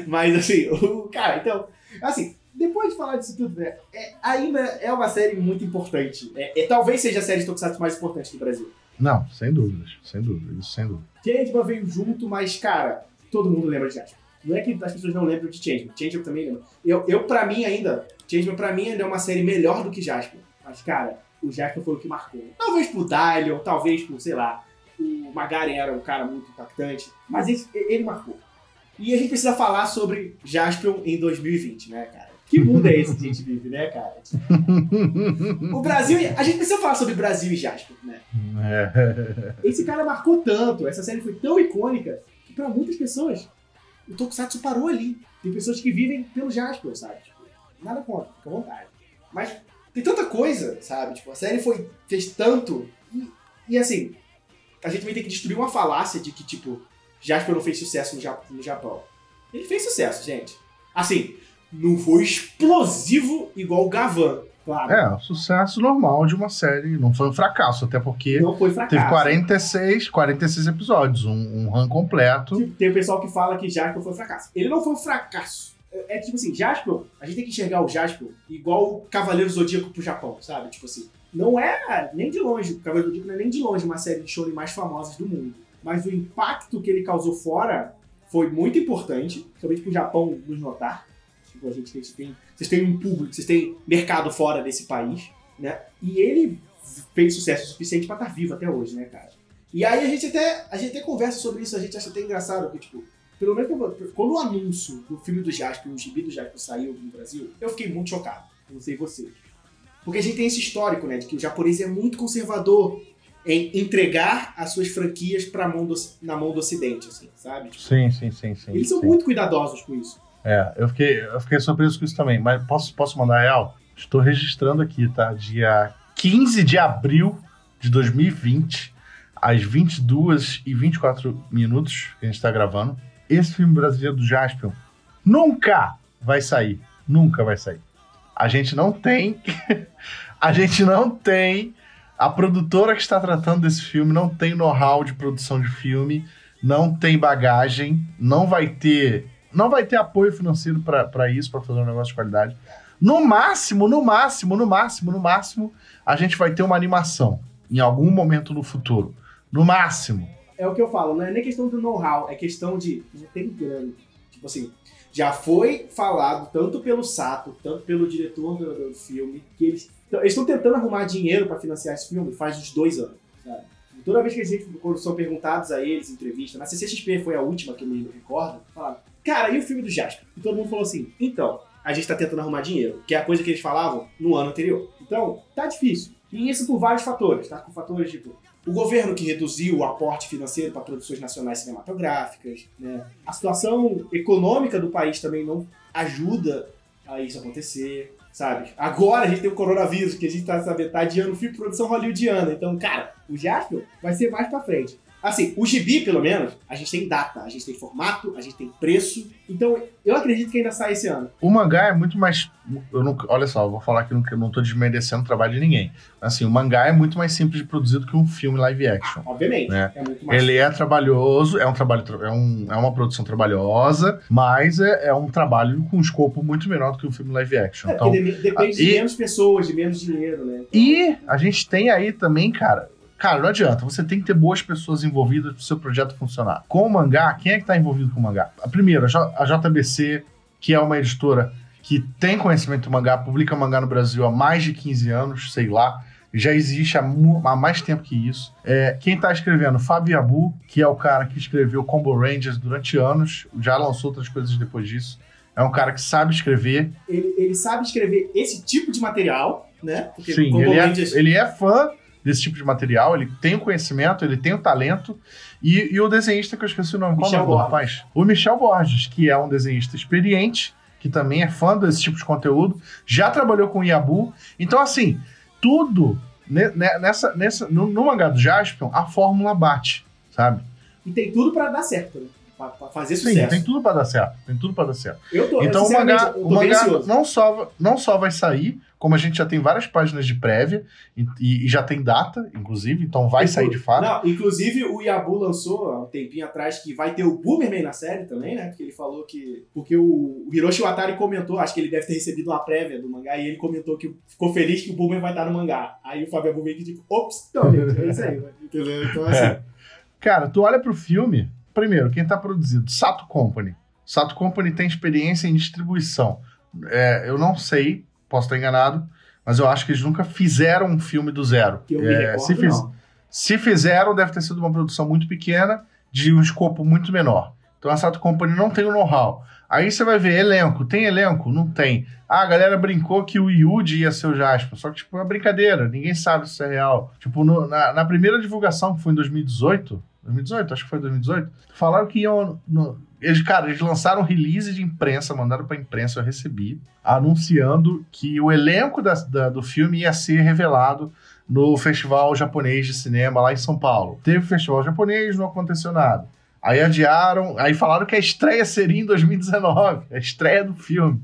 Mas, assim, o cara, então... Assim, depois de falar disso tudo, né? É, ainda é uma série muito importante. É, é, talvez seja a série de Tokusatsu mais importante do Brasil. Não, sem dúvidas. Sem dúvida, isso sem dúvida. Changeman veio junto, mas, cara, todo mundo lembra de Jaspion. Não é que as pessoas não lembram de Changeman. Changeman também lembra. Eu, eu, pra mim, ainda... Changeman, pra mim, ainda é uma série melhor do que Jaspion. Mas, cara, o Jaspion foi o que marcou. Talvez pro Daileon, talvez pro, sei lá... O MacGaren era um cara muito impactante. Mas ele, ele marcou. E a gente precisa falar sobre Jaspion em dois mil e vinte, né, cara? Que mundo é esse que a gente vive, né, cara? O Brasil... A gente precisa falar sobre Brasil e Jaspion, né? Esse cara marcou tanto. Essa série foi tão icônica que pra muitas pessoas... O Tokusatsu parou ali. Tem pessoas que vivem pelo Jaspion, sabe? Tipo, nada contra, fica à vontade. Mas tem tanta coisa, sabe? Tipo, a série foi, fez tanto. E, e assim, a gente também tem que destruir uma falácia de que, tipo, Jaspion não fez sucesso no, no Japão. Ele fez sucesso, gente. Assim, não foi explosivo igual o Gavan, claro. É, o sucesso normal de uma série. Não foi um fracasso, até porque não foi fracasso. Teve quarenta e seis episódios, um, um run completo. Tipo, tem o pessoal que fala que Jaspion foi um fracasso. Ele não foi um fracasso. É, é tipo assim, Jaspion, a gente tem que enxergar o Jaspion igual o Cavaleiro do Zodíaco pro Japão, sabe? Tipo assim, não é nem de longe, o Cavaleiro do Zodíaco não é nem de longe uma série de shonen mais famosas do mundo. Mas o impacto que ele causou fora foi muito importante, principalmente pro Japão nos notar. Tipo, a gente, a gente tem, vocês têm um público, vocês têm mercado fora desse país, né? E ele fez sucesso suficiente pra estar vivo até hoje, né, cara? E aí a gente até, a gente até conversa sobre isso, a gente acha até engraçado, porque, tipo, Pelo menos quando o anúncio do filme do Jaspion, o gibi do Jaspion saiu no Brasil, eu fiquei muito chocado. Não sei vocês. Porque a gente tem esse histórico, né? De que o japonês é muito conservador em entregar as suas franquias pra mão do, na mão do Ocidente, assim, sabe? Tipo, sim, sim, sim, sim. Eles são sim. muito cuidadosos com isso. É, eu fiquei, eu fiquei surpreso com isso também. Mas posso, posso mandar real? Estou registrando aqui, tá? Dia quinze de abril de dois mil e vinte, às vinte e duas e vinte e quatro minutos que a gente tá gravando. Esse filme brasileiro do Jaspion nunca vai sair. Nunca vai sair. A gente não tem... a gente não tem... A produtora que está tratando desse filme não tem know-how de produção de filme, não tem bagagem, não vai ter... Não vai ter apoio financeiro para isso, para fazer um negócio de qualidade. No máximo, no máximo, no máximo, no máximo, a gente vai ter uma animação em algum momento no futuro. No máximo. É o que eu falo, não é nem questão do know-how, é questão de... Não tem grana. Tipo assim, já foi falado tanto pelo Sato, tanto pelo diretor do, do filme, que eles estão tentando arrumar dinheiro para financiar esse filme faz uns dois anos, sabe? E toda vez que a gente são perguntados a eles em entrevista, na C C X P foi a última que eu me recordo, falaram, cara, e o filme do Jaspion? E todo mundo falou assim, então, a gente tá tentando arrumar dinheiro, que é a coisa que eles falavam no ano anterior. Então, tá difícil. E isso por vários fatores, tá? Com fatores tipo o governo que reduziu o aporte financeiro para produções nacionais cinematográficas, né? A situação econômica do país também não ajuda a isso acontecer, sabe? Agora a gente tem o coronavírus, que a gente tá, sabe, tá adiando o filme de produção hollywoodiana. Então, cara, o Jaspion vai ser mais pra frente. Assim, o gibi, pelo menos, a gente tem data, a gente tem formato, a gente tem preço. Então, eu acredito que ainda sai esse ano. O mangá é muito mais... Eu não, olha só, eu vou falar que eu não, eu não tô desmerecendo o trabalho de ninguém. Assim, o mangá é muito mais simples de produzir que um filme live action. Ah, obviamente. Né? É muito mais Ele simples. é trabalhoso, é, um trabalho, é, um, é uma produção trabalhosa, mas é, é um trabalho com um escopo muito menor do que um filme live action. É, então, de, depende e, de menos pessoas, de menos dinheiro, né? Então, e a gente tem aí também, cara... Cara, não adianta, você tem que ter boas pessoas envolvidas para o seu projeto funcionar. Com o mangá, quem é que está envolvido com o mangá? Primeiro, a J B C, que é uma editora que tem conhecimento do mangá, publica mangá no Brasil há mais de quinze anos, sei lá, já existe há, há mais tempo que isso. É, quem está escrevendo? Fábio Yabu, que é o cara que escreveu Combo Rangers durante anos, já lançou outras coisas depois disso. É um cara que sabe escrever. Ele, ele sabe escrever esse tipo de material, né? Porque Sim, Combo ele, Rangers... é, ele é fã desse tipo de material, ele tem o conhecimento, ele tem o talento, e, e o desenhista que eu esqueci o nome, qual é o rapaz? O Michel Borges, que é um desenhista experiente, que também é fã desse tipo de conteúdo, já trabalhou com o Yabu, então assim, tudo né, nessa, nessa, no, no mangá do Jaspion, a fórmula bate, sabe? E tem tudo pra dar certo, né? Pra, pra fazer Sim, sucesso. Sim, tem tudo pra dar certo, tem tudo pra dar certo. Eu tô, então eu, o mangá, eu tô o mangá não, só, não só vai sair, como a gente já tem várias páginas de prévia e, e já tem data, inclusive, então vai Inclu- sair de fato. Não, inclusive, o Yabu lançou há um tempinho atrás que vai ter o Booberman na série também, né? Porque ele falou que... Porque o Hiroshi Watari comentou, acho que ele deve ter recebido uma prévia do mangá, e ele comentou que ficou feliz que o Booberman vai estar no mangá. Aí o Fábio Yabu meio que tipo, ops, não, gente, é isso aí. Entendeu? Então assim... É. Cara, tu olha pro filme, primeiro, quem tá produzido? Sato Company. Sato Company tem experiência em distribuição. É, eu não sei... Posso estar enganado, mas eu acho que eles nunca fizeram um filme do zero. Eu me é, recordo, se, fiz, se fizeram, deve ter sido uma produção muito pequena, de um escopo muito menor. Então a Sato Company não tem o know-how. Aí você vai ver, elenco, tem elenco? Não tem. Ah, a galera brincou que o Yuji ia ser o Jaspion, só que tipo, é uma brincadeira, ninguém sabe se isso é real. Tipo, no, na, na primeira divulgação, que foi em dois mil e dezoito, dois mil e dezoito, acho que foi em dois mil e dezoito, falaram que iam... No, Eles, cara, eles lançaram um release de imprensa, mandaram pra imprensa, eu recebi, anunciando que o elenco da, da, do filme ia ser revelado no Festival Japonês de Cinema, lá em São Paulo. Teve o Festival Japonês, não aconteceu nada. Aí adiaram, aí falaram que a estreia seria em dois mil e dezenove, a estreia do filme.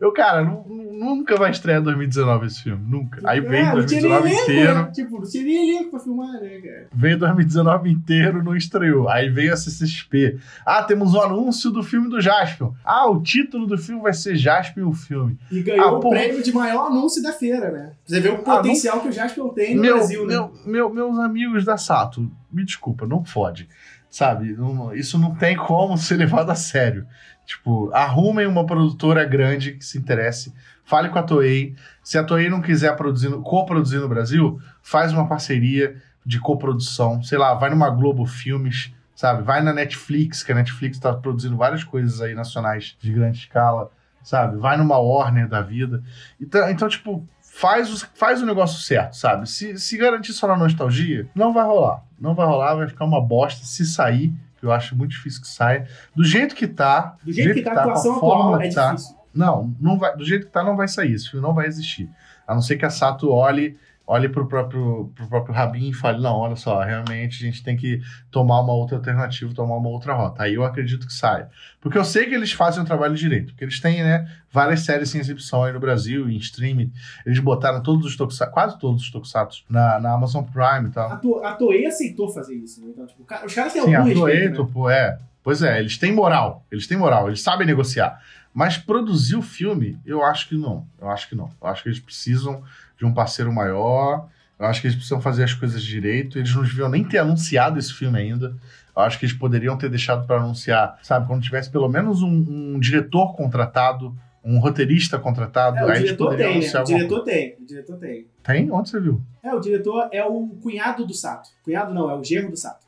Eu, cara, não, nunca vai estrear em dois mil e dezenove esse filme, nunca. Aí veio ah, dois mil e dezenove inteiro. Né? Tipo, não seria elenco pra filmar, né, cara? Veio dois mil e dezenove inteiro, não estreou. Aí veio a C C X P. Ah, temos o anúncio do filme do Jaspion. Ah, o título do filme vai ser Jaspion, o filme. E ganhou ah, o pô... prêmio de maior anúncio da feira, né? Você vê o potencial ah, não... que o Jaspion tem no meu, Brasil, né? Meu, meu, meus amigos da Sato, me desculpa, não fode. Sabe, isso não tem como ser levado a sério. Tipo, arrumem uma produtora grande que se interesse, fale com a Toei. Se a Toei não quiser produzir, coproduzir no Brasil, faz uma parceria de coprodução. Sei lá, vai numa Globo Filmes, sabe? Vai na Netflix, que a Netflix está produzindo várias coisas aí nacionais de grande escala, sabe? Vai numa Warner da vida. Então, então tipo, faz o, faz o negócio certo, sabe? Se, se garantir só na nostalgia, não vai rolar. Não vai rolar, vai ficar uma bosta se sair, que eu acho muito difícil que saia. Do jeito que tá, do jeito, jeito que, que tá, tá, com a forma atual, que tá, é difícil. Não, não vai, do jeito que tá, não vai sair. Esse filme não vai existir. A não ser que a Sato olhe, olhe pro próprio, pro próprio Rabin e fale, não, olha só, realmente a gente tem que tomar uma outra alternativa, tomar uma outra rota. Aí eu acredito que saia. Porque eu sei que eles fazem o trabalho direito. Porque eles têm, né, várias séries sem exibição aí no Brasil, em streaming. Eles botaram todos os Tokusatsu, quase todos os Tokusatsu na, na Amazon Prime e tal. A, to, a Toei aceitou fazer isso, né? Então, tipo, os caras têm algum respeito, né? Sim, a Toei, pô, é. Pois é, eles têm moral. Eles têm moral, eles sabem negociar. Mas produzir o filme, eu acho que não. Eu acho que não. Eu acho que eles precisam de um parceiro maior. Eu acho que eles precisam fazer as coisas direito. Eles não deviam nem ter anunciado esse filme ainda. Eu acho que eles poderiam ter deixado para anunciar, sabe? Quando tivesse pelo menos um, um diretor contratado, um roteirista contratado. É, o aí diretor eles tem, né? O diretor tem, o diretor tem. Tem? Onde você viu? É, o diretor é o cunhado do Sato. Cunhado não, é o genro do Sato.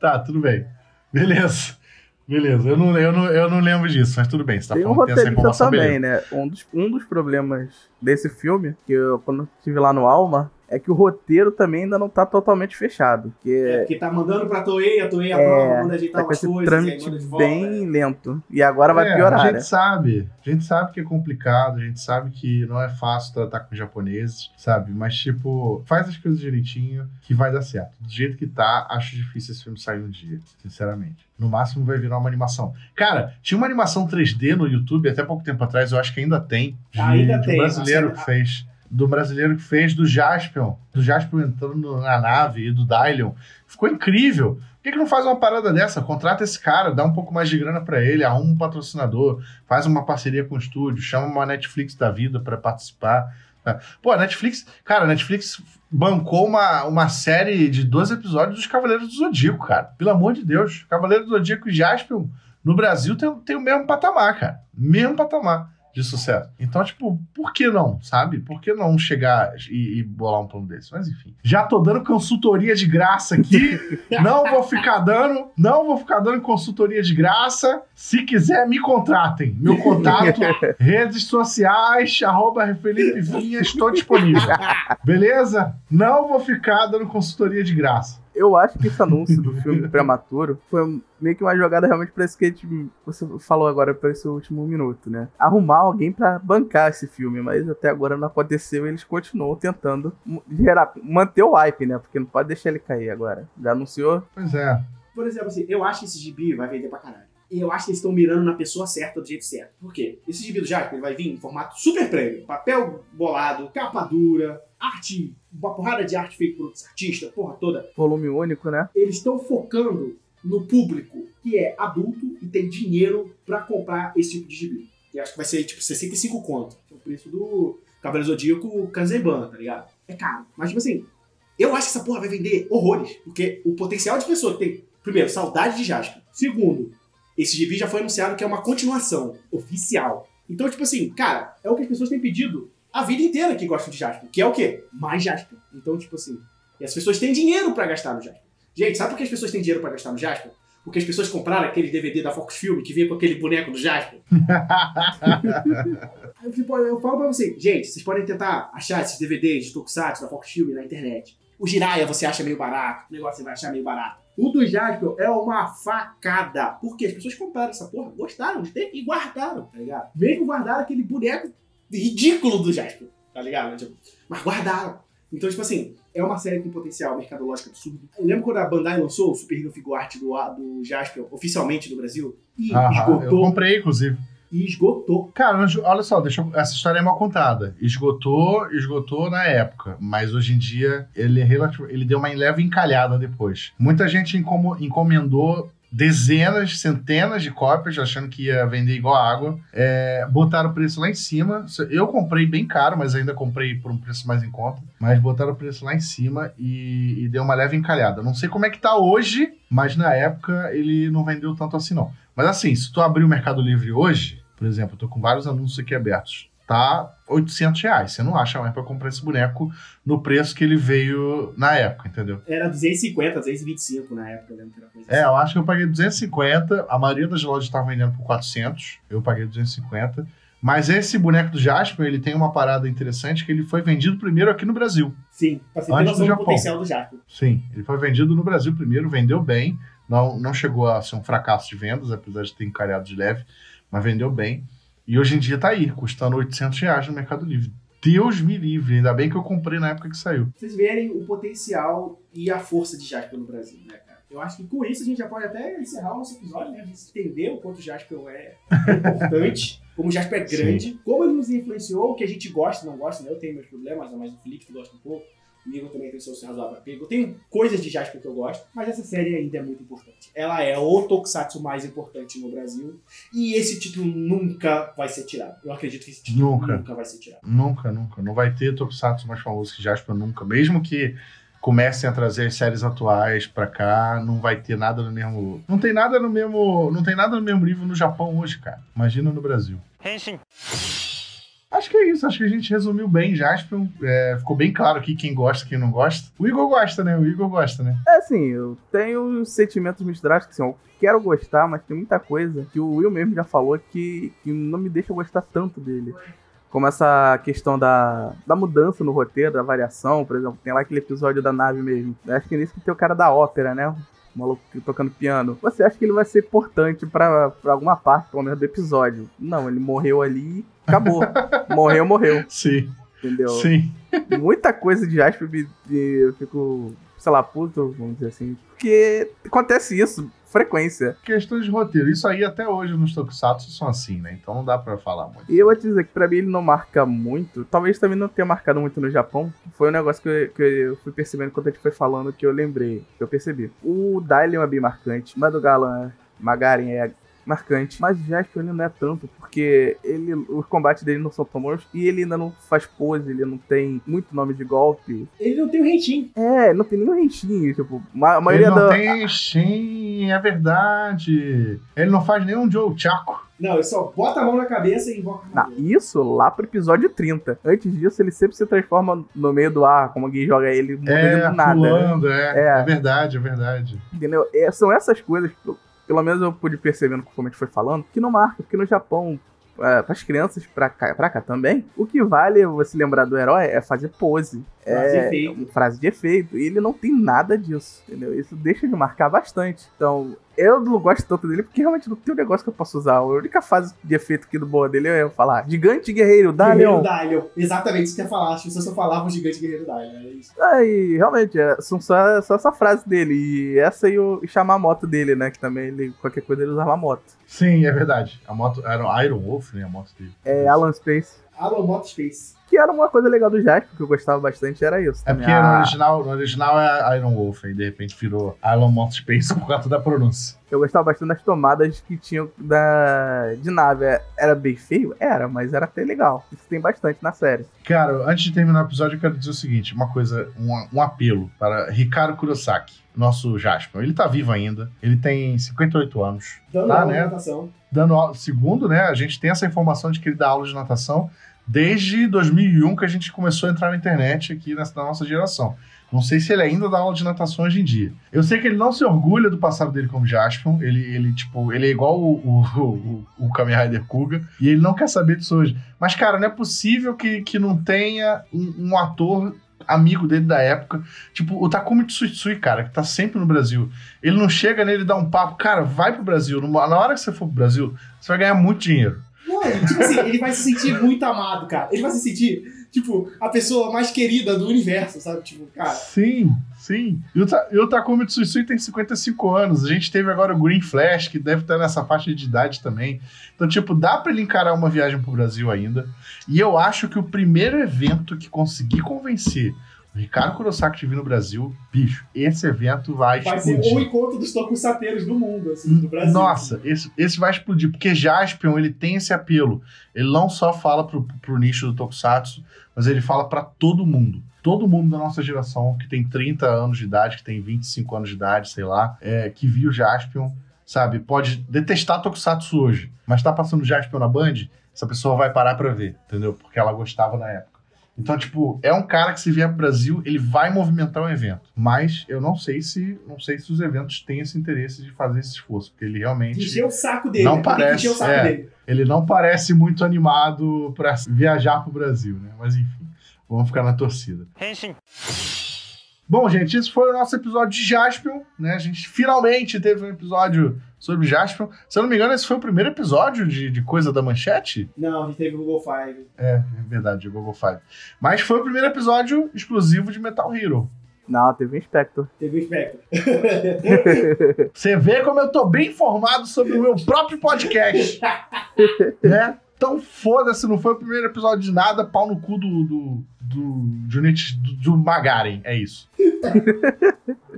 Tá, tudo bem. Beleza. Beleza, eu não, eu, não, eu não lembro disso, mas tudo bem. Você tá tem falando um roteirista também, beleza, né? Um dos, um dos problemas desse filme, que eu, quando eu estive lá no Alma, é que o roteiro também ainda não tá totalmente fechado. Porque, é, porque tá mandando pra Toei, a Toei aprova, é, manda ajeitar tá umas coisas, aí manda de volta. Bem lento, e agora é, vai piorar, a gente, né? sabe, a gente sabe que é complicado, a gente sabe que não é fácil tratar com os japoneses, sabe? Mas, tipo, faz as coisas direitinho, que vai dar certo. Do jeito que tá, acho difícil esse filme sair um dia, sinceramente. No máximo vai virar uma animação. Cara, tinha uma animação três D no YouTube até pouco tempo atrás, eu acho que ainda tem. De, ainda tem. De um brasileiro que fez. Do brasileiro que fez, do Jaspion. Do Jaspion entrando na nave e do Daileon. Ficou incrível. Por que que não faz uma parada dessa? Contrata esse cara, dá um pouco mais de grana pra ele, arruma um patrocinador, faz uma parceria com o estúdio, chama uma Netflix da vida pra participar. Pô, a Netflix... Cara, a Netflix bancou uma, uma série de dois episódios dos Cavaleiros do Zodíaco, cara. Pelo amor de Deus. Cavaleiro do Zodíaco e Jaspion no Brasil tem, tem o mesmo patamar, cara. Mesmo patamar de sucesso. Então, tipo, por que não, sabe? Por que não chegar e, e bolar um plano desse? Mas, enfim. Já tô dando consultoria de graça aqui. Não vou ficar dando, não vou ficar dando consultoria de graça. Se quiser, me contratem. Meu contato, redes sociais, arroba Felipe Vinha, estou disponível. Beleza? Não vou ficar dando consultoria de graça. Eu acho que esse anúncio do filme prematuro foi meio que uma jogada realmente pra esse que você falou agora, pra esse último minuto, né? Arrumar alguém pra bancar esse filme, mas até agora não aconteceu e eles continuam tentando gerar, manter o hype, né? Porque não pode deixar ele cair agora. Já anunciou? Pois é. Por exemplo, assim, eu acho que esse gibi vai vender pra caralho. E eu acho que eles estão mirando na pessoa certa, do jeito certo. Por quê? Esse gibi do Jack, ele vai vir em formato super prêmio. Papel bolado, capa dura, arte, uma porrada de arte feita por artistas, porra toda. Volume único, né? Eles estão focando no público que é adulto e tem dinheiro pra comprar esse tipo de gibi. E acho que vai ser, tipo, sessenta e cinco conto. É o preço do Cavaleiro Zodíaco Kanzenban, tá ligado? É caro. Mas, tipo assim, eu acho que essa porra vai vender horrores. Porque o potencial de pessoa que tem, primeiro, saudade de Jasper. Segundo, esse gibi já foi anunciado que é uma continuação oficial. Então, tipo assim, cara, é o que as pessoas têm pedido a vida inteira que gostam de Jaspion. Que é o quê? Mais Jaspion. Então, tipo assim, e as pessoas têm dinheiro pra gastar no Jaspion. Gente, sabe por que as pessoas têm dinheiro pra gastar no Jaspion? Porque as pessoas compraram aquele D V D da Fox Film que vinha com aquele boneco do Jaspion. eu, tipo, eu falo pra vocês, gente, vocês podem tentar achar esses D V Ds de Tokusatsu da Fox Film na internet. O Jiraiya você acha meio barato, o negócio você vai achar meio barato. O do Jaspion é uma facada. Porque as pessoas compraram essa porra, gostaram de ter e guardaram, tá ligado? Mesmo guardaram aquele boneco ridículo do Jaspion, tá ligado? Mas guardaram. Então, tipo assim, é uma série com potencial mercadológico absurdo. Eu lembro quando a Bandai lançou o Super Hero Figure Art do, do Jaspion oficialmente no Brasil? E ah, esgotou. Eu comprei, inclusive. E esgotou. Cara, olha só, deixa eu... essa história é mal contada. Esgotou, esgotou na época, mas hoje em dia ele, é relativo... ele deu uma leve encalhada depois. Muita gente encom... encomendou dezenas, centenas de cópias, achando que ia vender igual água. É... Botaram o preço lá em cima. Eu comprei bem caro, mas ainda comprei por um preço mais em conta. Mas botaram o preço lá em cima e, e deu uma leve encalhada. Não sei como é que tá hoje, mas na época ele não vendeu tanto assim, não. Mas assim, se tu abrir o Mercado Livre hoje, por exemplo, eu tô com vários anúncios aqui abertos tá oitocentos reais. Você não acha mais pra comprar esse boneco no preço que ele veio na época, entendeu? Era duzentos e cinquenta, duzentos e vinte e cinco na época, né? Coisa é, assim. Eu acho que eu paguei duzentos e cinquenta, a maioria das lojas estava vendendo por quatrocentos, eu paguei duzentos e cinquenta. Mas esse boneco do Jaspion, ele tem uma parada interessante que ele foi vendido primeiro aqui no Brasil. Sim, pra você ter noção do potencial do Jaspion. Sim, ele foi vendido no Brasil primeiro, vendeu bem, não, não chegou a ser um fracasso de vendas, apesar de ter encalhado de leve, mas vendeu bem. E hoje em dia tá aí, custando oitocentos reais no Mercado Livre. Deus me livre, ainda bem que eu comprei na época que saiu. Vocês verem o potencial e a força de Jaspion no Brasil, né, cara? Eu acho que com isso a gente já pode até encerrar o nosso episódio, né? A gente entendeu o quanto o Jaspion é importante, como o Jaspion é grande, sim, como ele nos influenciou, o que a gente gosta, não gosta, né? Eu tenho meus problemas, mas o Felipe gosta um pouco. O Igor também tem o seu razoável apego. Eu tenho coisas de Jaspion que eu gosto, mas essa série ainda é muito importante. Ela é o Tokusatsu mais importante no Brasil e esse título nunca vai ser tirado. Eu acredito que esse título nunca, nunca vai ser tirado. Nunca, nunca. Não vai ter Tokusatsu mais famoso que Jaspion nunca. Mesmo que comecem a trazer as séries atuais pra cá, não vai ter nada no mesmo... Não tem nada no mesmo, não tem nada no mesmo nível no Japão hoje, cara. Imagina no Brasil. Henshin. Acho que é isso, acho que a gente resumiu bem Jaspion, é, ficou bem claro aqui quem gosta e quem não gosta. O Igor gosta, né? O Igor gosta, né? É assim, eu tenho sentimentos misturados, que assim, eu quero gostar, mas tem muita coisa que o Will mesmo já falou que, que não me deixa gostar tanto dele. Como essa questão da, da mudança no roteiro, da variação, por exemplo, tem lá aquele episódio da nave mesmo. Acho que é nisso que tem o cara da ópera, né? O maluco tocando piano. Você acha que ele vai ser importante pra, pra alguma parte, pelo menos, do episódio? Não, ele morreu ali e acabou. Morreu, morreu. Sim. Entendeu? Sim. Muita coisa de Jaspion eu fico, sei lá, puto, vamos dizer assim. Porque acontece isso, frequência. Questões de roteiro. Isso aí até hoje nos Tokusatsu são assim, né? Então não dá pra falar muito. E eu vou te dizer que pra mim ele não marca muito. Talvez também não tenha marcado muito no Japão. Foi um negócio que eu, que eu fui percebendo quando a gente foi falando que eu lembrei, que eu percebi. O Daileon é bem marcante. Mas do Galan, MacGaren é marcante. Mas o Jaspion ele não é tanto, porque ele, os combates dele não são tão bons. E ele ainda não faz pose, ele não tem muito nome de golpe. Ele não tem o rentinho. É, não tem nenhum rentinho. Tipo, a maioria ele não da... tem rentinho, é verdade. Ele não faz nenhum Joe Chaco. Não, ele só bota a mão na cabeça e invoca. Não, isso lá pro episódio trinta. Antes disso, ele sempre se transforma no meio do ar, como alguém joga ele, muda é, ele do nada. Pulando, né? é, é, é verdade, é verdade. Entendeu? É, são essas coisas que... Pelo menos eu pude percebendo conforme a gente foi falando, que não marca, porque no Japão, é, para as crianças, para cá, pra cá também, o que vale você lembrar do herói é fazer pose. Frase é, de efeito. Frase de efeito. E ele não tem nada disso, entendeu? Isso deixa de marcar bastante. Então, eu não gosto tanto dele, porque realmente não tem um negócio que eu posso usar. A única fase de efeito aqui do boa dele é eu falar Gigante Guerreiro Daileon. Guerreiro Daileon. Exatamente isso que eu falava. Acho que você só falava o Gigante Guerreiro Daileon. É isso. Aí, realmente, é, são só, só essa frase dele. E essa e o e chamar a moto dele, né? Que também, ele, qualquer coisa, ele usava a moto. Sim, é verdade. A moto era o Iron Wolf, né? A moto dele. É, Alan Space. Alan Moto Space. Que era uma coisa legal do Jaspion, que eu gostava bastante, era isso. É porque ah. no, original, no original é Iron Wolf, aí de repente virou Alan Moto Space por causa da pronúncia. Eu gostava bastante das tomadas que tinham da... de nave. Era bem feio? Era, mas era até legal. Isso tem bastante na série. Cara, antes de terminar o episódio, eu quero dizer o seguinte, uma coisa, um, um apelo para Ricardo Kurosaki, nosso Jaspion. Ele tá vivo ainda, ele tem cinquenta e oito anos. Dando tá, aula né? de natação. Dando aula, segundo, né, a gente tem essa informação de que ele dá aula de natação desde dois mil e um que a gente começou a entrar na internet aqui na nossa geração. Não sei se ele ainda dá aula de natação hoje em dia. Eu sei que ele não se orgulha do passado dele como Jaspion. Ele, ele, tipo, ele é igual o, o, o, o Kamen Rider Kuga. E ele não quer saber disso hoje. Mas, cara, não é possível que, que não tenha um, um ator amigo dele da época. Tipo, o Takumi Tsutsui, cara, que tá sempre no Brasil. Ele não chega nele e dá um papo. Cara, vai pro Brasil. Na hora que você for pro Brasil, você vai ganhar muito dinheiro. Não, tipo assim, ele vai se sentir muito amado, cara. Ele vai se sentir, tipo, a pessoa mais querida do universo, sabe? Tipo, cara... Sim, sim. E o, Ta- e o Takumi Tsutsui tem cinquenta e cinco anos. A gente teve agora o Green Flash, que deve estar nessa faixa de idade também. Então, tipo, dá pra ele encarar uma viagem pro Brasil ainda. E eu acho que o primeiro evento que conseguir convencer o Ricardo Kurosaki de vir no Brasil, bicho, esse evento vai, vai explodir. Vai ser o encontro dos tokusateiros do mundo, assim, do Brasil. Nossa, esse, esse vai explodir, porque Jaspion, ele tem esse apelo. Ele não só fala pro, pro nicho do tokusatsu, mas ele fala pra todo mundo. Todo mundo da nossa geração, que tem trinta anos de idade, que tem vinte e cinco anos de idade, sei lá, é, que viu Jaspion, sabe? Pode detestar tokusatsu hoje, mas tá passando Jaspion na Band... essa pessoa vai parar pra ver, entendeu? Porque ela gostava na época. Então, tipo, é um cara que se vier pro Brasil, ele vai movimentar um evento. Mas eu não sei se, não sei se os eventos têm esse interesse de fazer esse esforço, porque ele realmente... Encher o saco dele. Não parece, o saco é, dele. Ele não parece muito animado pra viajar pro Brasil, né? Mas enfim, vamos ficar na torcida. Henshin. Bom, gente, esse foi o nosso episódio de Jaspion, né? A gente finalmente teve um episódio sobre Jaspion. Se eu não me engano, esse foi o primeiro episódio de, de Coisa da Manchete? Não, a gente teve o Google Five. É, é verdade, o Google Five. Mas foi o primeiro episódio exclusivo de Metal Hero. Não, teve o Inspector. Teve o Inspector. Você vê como eu tô bem informado sobre o meu próprio podcast. Né? Então foda-se, não foi o primeiro episódio de nada, pau no cu do... do... Do, do, do MacGaren, é isso.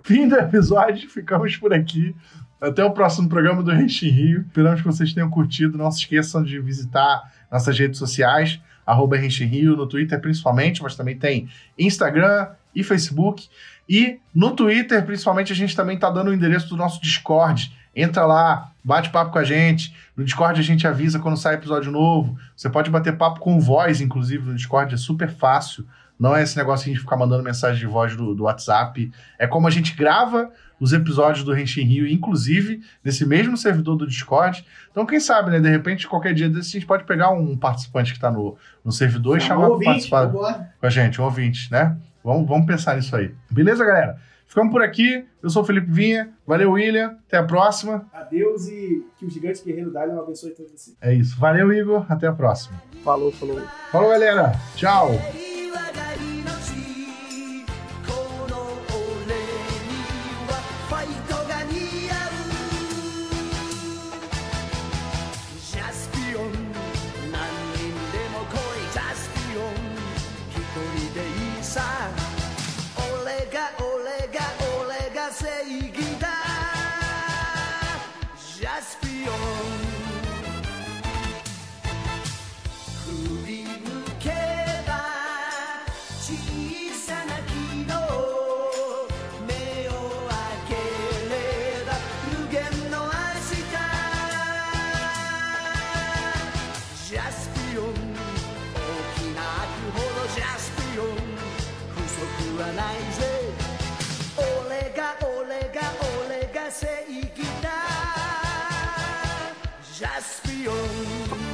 Fim do episódio, ficamos por aqui. Até o próximo programa do Henshin Rio. Esperamos que vocês tenham curtido. Não se esqueçam de visitar nossas redes sociais, arroba Henshin Rio, no Twitter principalmente, mas também tem Instagram e Facebook. E no Twitter, principalmente, a gente também está dando o endereço do nosso Discord. Entra lá, bate papo com a gente. No Discord a gente avisa quando sai episódio novo. Você pode bater papo com voz, inclusive, no Discord. É super fácil. Não é esse negocinho de ficar mandando mensagem de voz do, do WhatsApp. É como a gente grava os episódios do Henshin Rio, inclusive, nesse mesmo servidor do Discord. Então, quem sabe, né? De repente, qualquer dia desse, a gente pode pegar um participante que está no, no servidor e chamar para participar com a gente, um ouvinte, né? Vamos, vamos pensar nisso aí. Beleza, galera? Ficamos por aqui. Eu sou o Felipe Vinha. Valeu, William. Até a próxima. Adeus e que o gigante guerreiro Daileon abençoe todos vocês. É isso. Valeu, Igor. Até a próxima. Falou, falou. Falou, galera. Tchau. Jaspion.